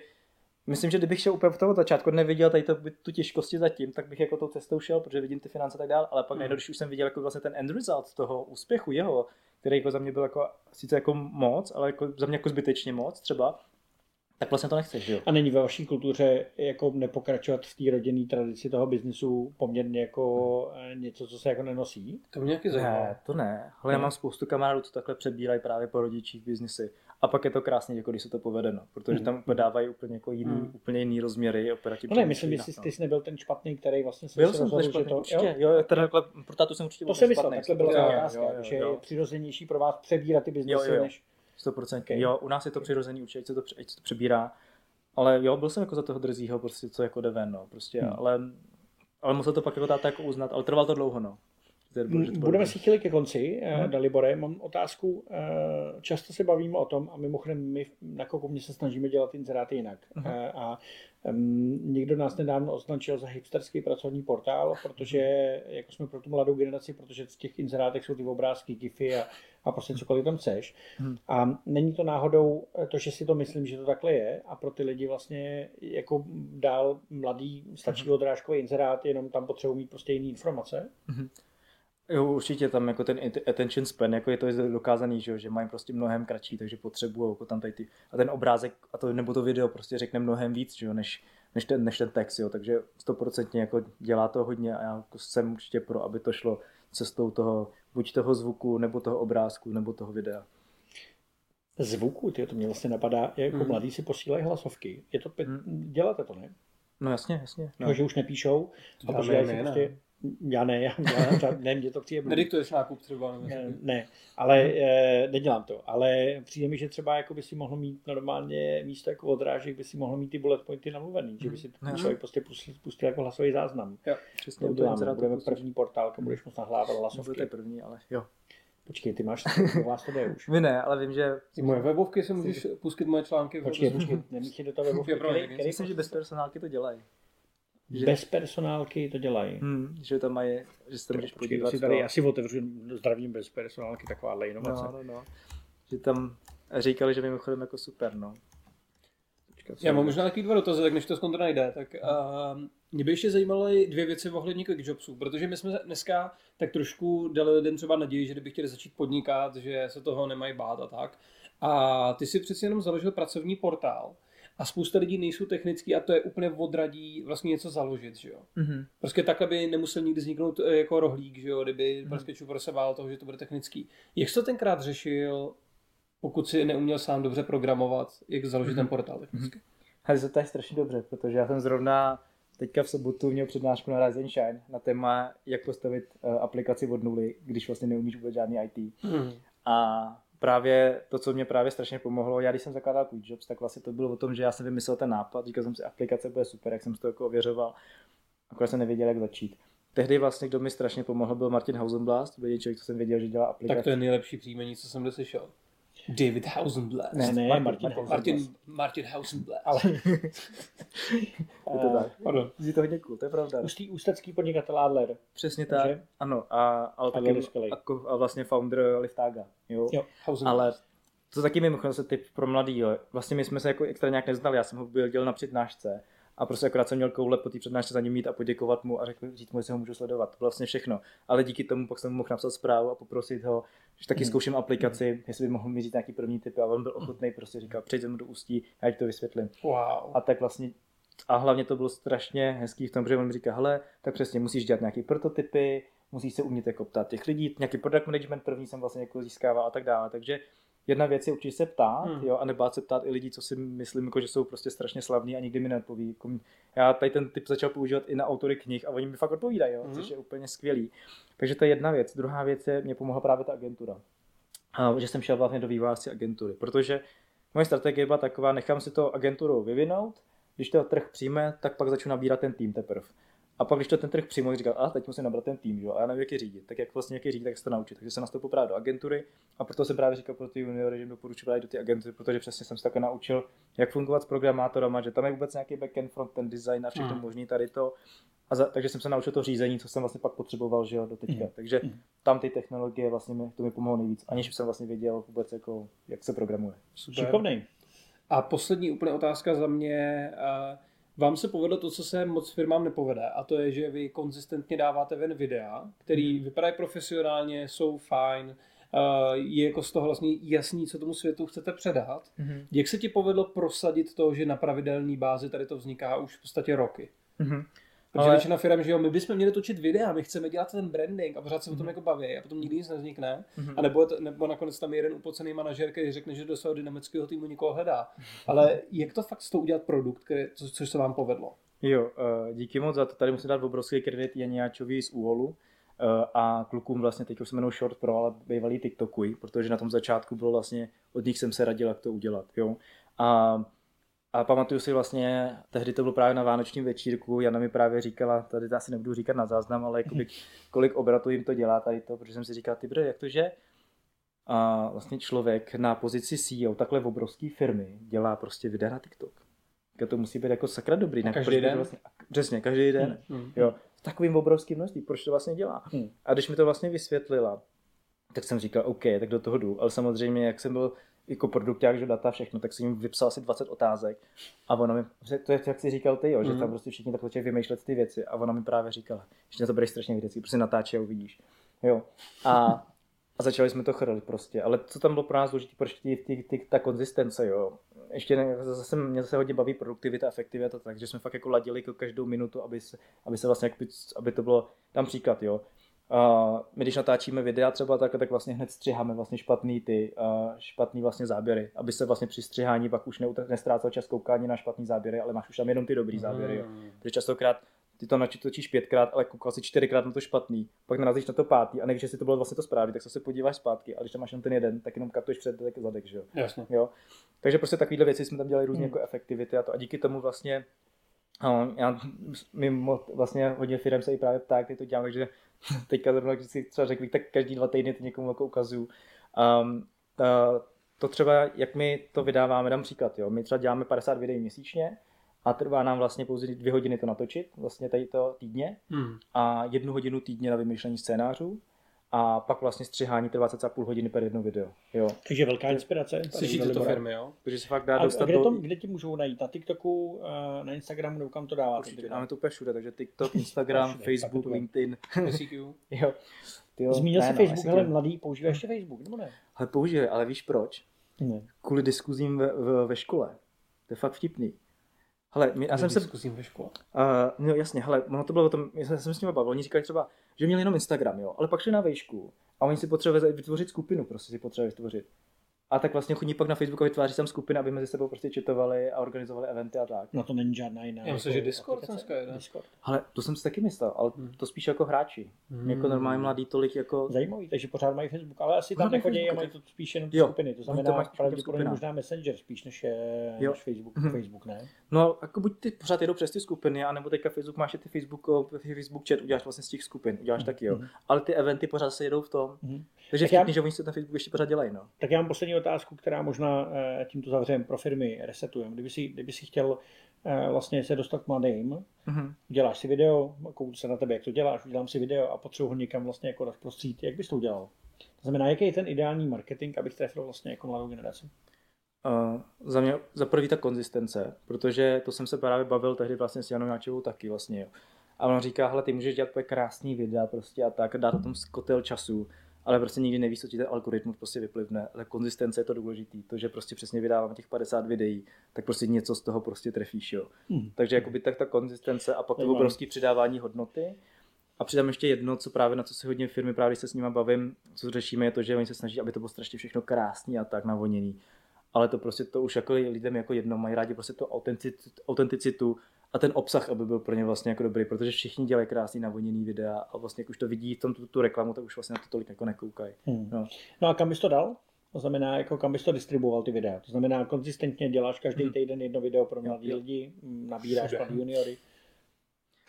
Myslím, že kdybych šel úplně v toho začátku, neviděl tady to, tu těžkosti zatím, tak bych jako tou cestou šel, protože vidím ty finance a tak dál, ale pak mm. najednou, když už jsem viděl jako vlastně ten end result toho úspěchu jeho, který jako za mě byl jako sice jako moc, ale jako za mě jako zbytečně moc třeba, tak vlastně to nechceš, jo. A není ve vaší kultuře jako nepokračovat v té rodinné tradici toho biznisu poměrně jako mm. něco, co se jako nenosí? To mě nějaký zajímá. Ne, to ne. Ale mm. já mám spoustu kamarádů, co takhle přebírají právě po rodičích biznisy. A pak je to krásně, jako když se to povedeno, protože mm. tam podávají úplně jako jiný, mm. úplně jiný rozměry. No ne, myslím, jestli ty jsi nebyl ten špatný, který vlastně se rozhodl, že to... Určitě, jo, jo teda takhle, pro tátu jsem určitě byl špatný. To se myslel, takhle bylo krásné, že je přirozenější pro vás přebírat ty biznesy, než... sto procent Okay. Jo, u nás je to přirozený, určitě, ať se to, ať se to přebírá, ale jo, byl jsem jako za toho drzího, prostě, co jako jde ven, no, prostě, hmm. ale, ale musel to pak jako táta jako uznat, ale trval to dlouho, no. Budeme si chvíli ke konci, hmm. Dalibore, mám otázku, často se bavíme o tom a mimochodem my na Kokovně se snažíme dělat inzeráty jinak hmm. a někdo nás nedávno označil za hipsterský pracovní portál, protože jako jsme pro tu mladou generaci, protože v těch inzerátech jsou ty obrázky, gify a, a prostě cokoliv tam chceš hmm. a není to náhodou to, že si to myslím, že to takhle je a pro ty lidi vlastně jako dál mladý stačí hmm. odrážkový inzerát, jenom tam potřebují mít prostě jiný informace. Hmm. Jo, určitě tam jako ten attention span, jako je to dokázaný, že, že mají prostě mnohem kratší, takže potřebují jako tam tady ty, a ten obrázek a to, nebo to video prostě řekne mnohem víc, že, než, než, ten, než ten text, jo, takže stoprocentně jako dělá to hodně a já jako jsem určitě pro, aby to šlo cestou toho, buď toho zvuku, nebo toho obrázku, nebo toho videa. Zvuku, tyjo, to mě vlastně napadá, jako mm. mladí si posílají hlasovky, je to, pe- mm. děláte to, ne? No jasně, jasně. No. Že už nepíšou, a posílají si prostě... Já ne, já, já ne, mě to přijde. Nediktuješ nákup třeba? Ne, ne, ale e, nedělám to, ale přijde mi, že třeba jako by si mohl mít normálně místo jako odrážek, by si mohl mít ty bullet pointy namluvený, že by si ne. člověk prostě pustil, pustil jako hlasový záznam. Jo, přesně. To budeme pustit. První portál, kam budeš moc nahlávat hlasovky. Budete první, ale jo. Počkej, ty máš u vás to jde už. Vy ne, ale vím, že... I moje webovky si můžeš pustit moje články. Počkej, počkej, nemíchej do toho webovky. Myslím, že bez personálky to dělají. Že... Bez personálky to dělají. Hmm, že tam mají, že se tam můžeš podívat. Si tady, já si otevřu zdravím bez personálky, takováhle inovace. No, no, no. Že tam říkali, že mimochodem jako super, no. Počkat, já mám možná takový dva dotazy, tak než to Skondr najde, tak uh, mě by ještě zajímaly dvě věci ohledně Quick Jobsů, protože my jsme dneska tak trošku dali lidem třeba naději, že kdyby chtěli začít podnikat, že se toho nemají bát a tak. A ty si přeci jenom založil pracovní portál. A spousta lidí nejsou technický a to je úplně odradí vlastně něco založit, že jo. Mm-hmm. Prostě tak, aby nemusel nikdy vzniknout jako rohlík, že jo, kdyby mm-hmm. prostě čupr se bál toho, že to bude technický. Jak jsi to tenkrát řešil, pokud si neuměl sám dobře programovat, jak založit mm-hmm. ten portál technicky? Mm-hmm. To je strašně dobře, protože já jsem zrovna teďka v sobotu měl přednášku na Rise and Shine na téma, jak postavit aplikaci od nuly, když vlastně neumíš vůbec žádný í té. Mm-hmm. A právě to, co mě právě strašně pomohlo, já když jsem zakládal Quick Jobs, tak vlastně to bylo o tom, že já jsem vymyslel ten nápad, říkal jsem si, aplikace bude super, jak jsem si to jako ověřoval, akorát jsem nevěděl, jak začít. Tehdy vlastně, kdo mi strašně pomohl, byl Martin Hausenbläst, byl člověk, co jsem věděl, že dělá aplikace. Tak to je nejlepší příjmení, co jsem doslyšel. David Hausenbläst. Ne, ne, Martin, Martin, Martin, Martin, Martin Hausenbläst. Ale... je to tak. Pardon. Je to hodně cool, to je pravda. Ústý ústecký podnikatel Adler. Přesně tak, že? Ano. A, ale taky jako, a vlastně founder Liftaga. Jo, jo ale to taky mimochodem se typ pro mladý, jo. Vlastně my jsme se jako extra nějak neznali, já jsem ho byl dělal na přednášce. A prostě akorát jsem měl koule po té přednášce za ním mít a poděkovat mu a řekl, říct mu, jestli ho můžu sledovat. To bylo vlastně všechno. Ale díky tomu pak jsem mu mohl napsat zprávu a poprosit ho, že taky mm. zkouším aplikaci, mm. jestli by mohl mi říct nějaký první tipy. A on byl ochotný, prostě říkal, přejď mu do Ústí, já ti to vysvětlím. Wow. A tak vlastně, a hlavně to bylo strašně hezký v tom, že on mi říkal, hele, tak přesně musíš dělat nějaké prototypy, musíš se umět jako ptát těch lidí, nějaký product management první jsem vlastně jako získával a tak dále, takže jedna věc je určitě se ptát, hmm. jo, a nebát se ptát i lidí, co si myslím, jako, že jsou prostě strašně slavní a nikdy mi neodpoví. Jako, já tady ten typ začal používat i na autory knih a oni mi fakt odpovídají, jo, hmm. což je úplně skvělý. Takže to je jedna věc. Druhá věc je, mě pomohla právě ta agentura. A, že jsem šel vlastně do vývojářské agentury, protože moje strategie byla taková, nechám si to agenturu vyvinout, když to trh přijme, tak pak začnu nabírat ten tým teprve. A pak, když to ten trh přijmu, říkal, a teď musím nabrat ten tým, jo, a já nevím, jak je řídit, tak jak vlastně jak je řídit, tak se to naučit. Takže jsem nastoupil právě do agentury a proto jsem právě říkal pro ty juniory, že mi doporučuji právě do ty agentury, protože přesně jsem se také naučil, jak fungovat s programátorama, že tam je vůbec nějaký backend, frontend design a všechno mm. možný tady to. A za, takže jsem se naučil to řízení, co jsem vlastně pak potřeboval, že jo, do teďka. Mm. Takže mm. tam ty technologie vlastně mi, to mi pomohlo nejvíc, aniž jsem vlastně věděl vůbec, jako, jak se programuje. Šikovný. A poslední úplně otázka za mě. A... Vám se povedlo to, co se moc firmám nepovede, a to je, že vy konzistentně dáváte ven videa, který vypadají profesionálně, jsou fajn, je jako z toho vlastně jasný, co tomu světu chcete předat. Mm-hmm. Jak se ti povedlo prosadit to, že na pravidelné bázi tady to vzniká už v podstatě roky? Mm-hmm. Protože ale... většina firm, že jo, my bychom měli točit videa, my chceme dělat ten branding a pořád se mm-hmm. o tom jako baví a potom nikdy nic nevznikne. Mm-hmm. A nebo, nebo nakonec tam je jeden upocený manažer, který řekne, že do svého dynamického týmu nikoho hledá. Mm-hmm. Ale jak to fakt s tou udělat produkt, který, co, což se vám povedlo? Jo, díky moc za to. Tady musím dát obrovský kredit Janě Ječový z Úholu a klukům vlastně, teď už se jmenují Short Pro, ale bývalý TikTokují, protože na tom začátku bylo vlastně, od nich jsem se radil, jak to udělat. Jo? A A pamatuju si vlastně, tehdy to bylo právě na vánočním večírku, Jana mi právě říkala, tady to asi nebudu říkat na záznam, ale jakoby, kolik obratů jim to dělá tady to, protože jsem si říkal, ty bro, jak to, že a vlastně člověk na pozici C E O takhle obrovský firmy dělá prostě videa na TikTok. A to musí být jako sakra dobrý. A každý den? Vlastně, přesně, každý den. Mm. Jo, v takovým obrovským množství, proč to vlastně dělá? Mm. A když mi to vlastně vysvětlila, tak jsem říkal, OK, tak do toho jdu, ale samozřejmě, jak jsem byl jako produkták, že data, všechno, tak jsem jim vypsal asi dvacet otázek a ona mi, to je, jak jsi říkal ty, jo, že mm. tam prostě všichni tak začali vymýšlet ty věci a ona mi právě říkala, že to bude strašně vědecký, prostě natáčí a uvidíš, jo, a, a začali jsme to chrlit prostě, ale co tam bylo pro nás důležité, proč ty, ty, ty, ta konzistence, jo, ještě ne, zase mě zase hodně baví produktivita, efektivita, takže jsme fakt jako ladili každou minutu, aby se, aby se vlastně, aby to bylo, tam příklad, jo. Uh, my když natáčíme videa třeba tak, tak vlastně hned střiháme vlastně špatný ty, uh, špatný vlastně záběry, aby se vlastně při střihání pak už neutr- nestrácel čas koukání na špatný záběry, ale máš už tam jenom ty dobrý záběry, jo. Protože častokrát ty to načítočíš pětkrát, ale koukal si čtyřikrát na to špatný, pak narazíš na to pátý a nevíš, jestli to bylo vlastně to správný, tak se podíváš zpátky a když tam máš jenom ten jeden, tak jenom katuješ před tak zadek, že jo. Jasně. Jo. Takže prostě takovýhle věci jsme tam dělali různě mm. jako efektivity a to a díky tomu vlastně uh, já, mimo, vlastně hodně firem se i právě ptá, když to dělám, takže teďka zrovna, když si třeba řekli, tak každý dva týdny to někomu jako ukazuju. Um, uh, to třeba, jak my to vydáváme, dám příklad, jo. My třeba děláme padesát videí měsíčně a trvá nám vlastně pouze dvě hodiny to natočit, vlastně tady to týdně hmm. a jednu hodinu týdně na vymýšlení scénářů a pak vlastně střihání trvá cca půl hodiny per jedno video, jo. Takže velká inspirace. Slyšíte to firmy, jo? Protože se fakt dá a dostat a kde, do... to, kde ti můžou najít? Na TikToku, na Instagramu, nebo kam to dáváte? Určitě, dáme to úplně všude, takže TikTok, Instagram, Facebook, LinkedIn. S E Q. Jo. Tyjo, zmínil ne, jsi ne, Facebook, ale mladý, používáš ještě Facebook, nebo ne? Ale používej, ale víš proč? Ne. Kvůli diskuzím ve, ve, ve škole. To je fakt vtipný. Hele, já jsem se zkusím ve škole. Uh, no jasně, hele, ono to bylo o tom, já jsem s nimi bavil, oni říkali třeba, že měli jenom Instagram, jo, ale pak šli na vejšku a oni si potřebovali vytvořit skupinu, prostě si potřebovali vytvořit. A tak vlastně chodí pak na Facebooku a vytváří tam skupiny, aby mezi sebou prostě četovali a organizovali eventy a tak. No to není žádná jiná. Já myslím, že Discord dneska je, ne? Discord. Hele, to jsem si taky myslel, ale hmm. to spíš jako hráči. Hmm. Jako normální mladí tolik jako... Zajímavý, takže pořád mají Facebook, ale asi pořád tam nechodí a mají to spíš jenom skupiny. To znamená, pravděpodobně možná Messenger spíš než, než Facebook, hmm. Facebook, ne? No, jako buď ty pořád jedou přes ty skupiny, anebo teďka Facebook máš ty Facebook, Facebook chat, uděláš vlastně z těch skupin, uděláš taky, jo. Ale ty eventy pořád se jedou v tom. Takže všichni, že oni se na Facebooku ještě pořád dělají, no. Tak já mám poslední otázku, která možná tímto zavřem pro firmy resetujeme. Kdyby si, kdyby si chtěl vlastně se dostat k mladým, mm-hmm. děláš si video, kouč se na tebe, jak to děláš, udělám si video a potřebuji ho někam vlastně jako dát prostřít. Jak bys to udělal? To znamená, jaký je ten ideální marketing, abych trefil vlastně jako mladou generaci? Uh, za mě za prvý ta konzistence, protože to jsem se právě bavil tehdy vlastně s Janou Ječovou taky vlastně. Jo. A on říká, hele, ty můžeš dělat krásný videa prostě a tak, dát o tom kotel času. Ale prostě nikdy nevíš, co ti ten algoritmus prostě vyplivne, ale konzistence je to důležitý, to, že prostě přesně vydávám těch padesát videí, tak prostě něco z toho prostě trefíš, jo. Mm. Takže jakoby tak ta konzistence a pak to obrovské přidávání hodnoty. A přidám ještě jedno, co právě na co se hodně firmy, právě když se s nimi bavím, co řešíme, je to, že oni se snaží, aby to bylo strašně všechno krásný a tak navoněný. Ale to prostě to už jako lidem jako jedno, mají rádi prostě to autenticitu, autenticitu a ten obsah, aby byl pro ně vlastně jako dobrý, protože všichni dělají krásný navoněný videa a vlastně jak už to vidí v tom tu, tu reklamu, tak už vlastně na to tolik jako nekoukají. Hmm. No. no a kam bys to dal? To znamená, jako kam bys to distribuoval ty videa? To znamená, konzistentně děláš každý hmm. týden jedno video pro mladí jo, jo. lidi, nabíráš pro juniory.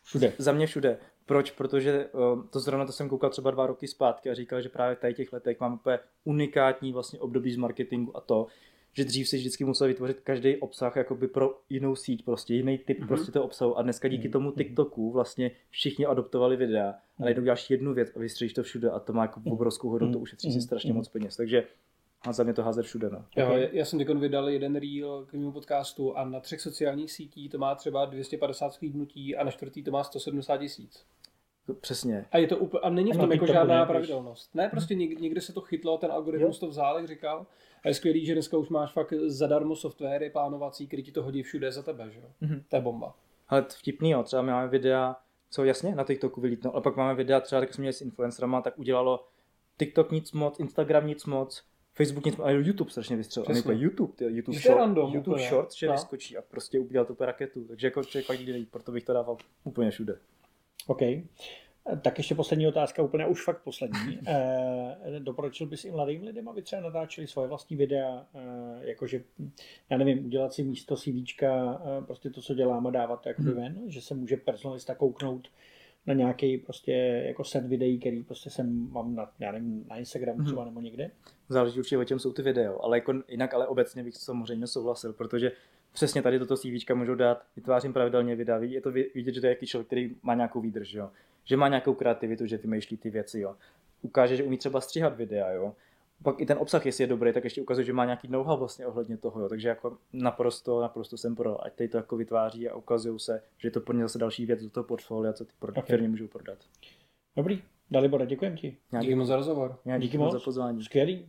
Všude. Za mě všude. Proč? Protože to zrovna to jsem koukal třeba dva roky zpátky a říkal, že právě tady těch letech mám úplně unikátní vlastně období z marketingu a to, že dřív si vždycky musel vytvořit každý obsah jakoby pro jinou síť, prostě jiný typ mm-hmm. prostě toho obsahu a dneska díky tomu TikToku vlastně všichni adoptovali videa mm-hmm. a najednou děláš jednu věc a vystřelíš to všude a to má jako obrovskou hodnotu, ušetří si strašně mm-hmm. moc peněz, takže a za mě to házet všude. No. Jo, okay. Já jsem teď vydal jeden reel k mému podcastu a na třech sociálních sítí to má třeba dvě stě padesát sklídnutí a na čtvrtý to má sto sedmdesát tisíc. Přesně. A, je to úplně, a není v tom jako žádná pravidelnost. Ne, prostě někde, někde se to chytlo, ten algoritmus to vzal, jak říkal. A je skvělý, že dneska už máš fakt zadarmo softwary plánovací, který ti to hodí všude za tebe. Že? Mm-hmm. To je bomba. Ale vtipný, jo. Třeba máme videa, co jasně na TikToku vylítnou, ale pak máme videa, třeba jak jsme měli s influencerama, tak udělalo TikTok nic moc, Instagram nic moc, Facebook něco, ale YouTube strašně vystřelil. A nejde YouTube, ty YouTube, short, random, YouTube úplně, short, že no. vyskočí a prostě udělal to raketu. Takže jako člověk fakt jde, proto bych to dával úplně všude. OK. Tak ještě poslední otázka, úplně už fakt poslední. E, doporučil bys i mladým lidem, aby třeba natáčeli svoje vlastní videa, e, jakože, já nevím, udělat si místo CVčka, e, prostě to, co děláme, dávat jakoby hmm. ven, že se může personalista kouknout na nějaký prostě jako set videí, který prostě jsem mám na, já nevím, na Instagramu třeba nebo někde? Záleží určitě, o čem jsou ty videa, ale jako jinak, ale obecně bych samozřejmě souhlasil, protože přesně tady toto CVčka můžu dát, vytvářím pravidelně videa, je to vidět, že to je jaký člověk, který má nějakou výdrž, jo? Že má nějakou kreativitu, že vymýšlí ty věci, jo? Ukáže, že umí třeba stříhat videa, jo? Pak i ten obsah, jestli je dobrý, tak ještě ukazuje, že má nějaký know-how vlastně ohledně toho, jo. Takže jako naprosto, naprosto jsem pro, ať tady to jako vytváří a ukazují se, že je to pro ně zase další věc do toho portfolia, co ty okay. firmy můžou prodat. Dobrý, Dalibore, děkujem ti. Díky moc za rozhovor. Díky moc za pozvání. Skvělý.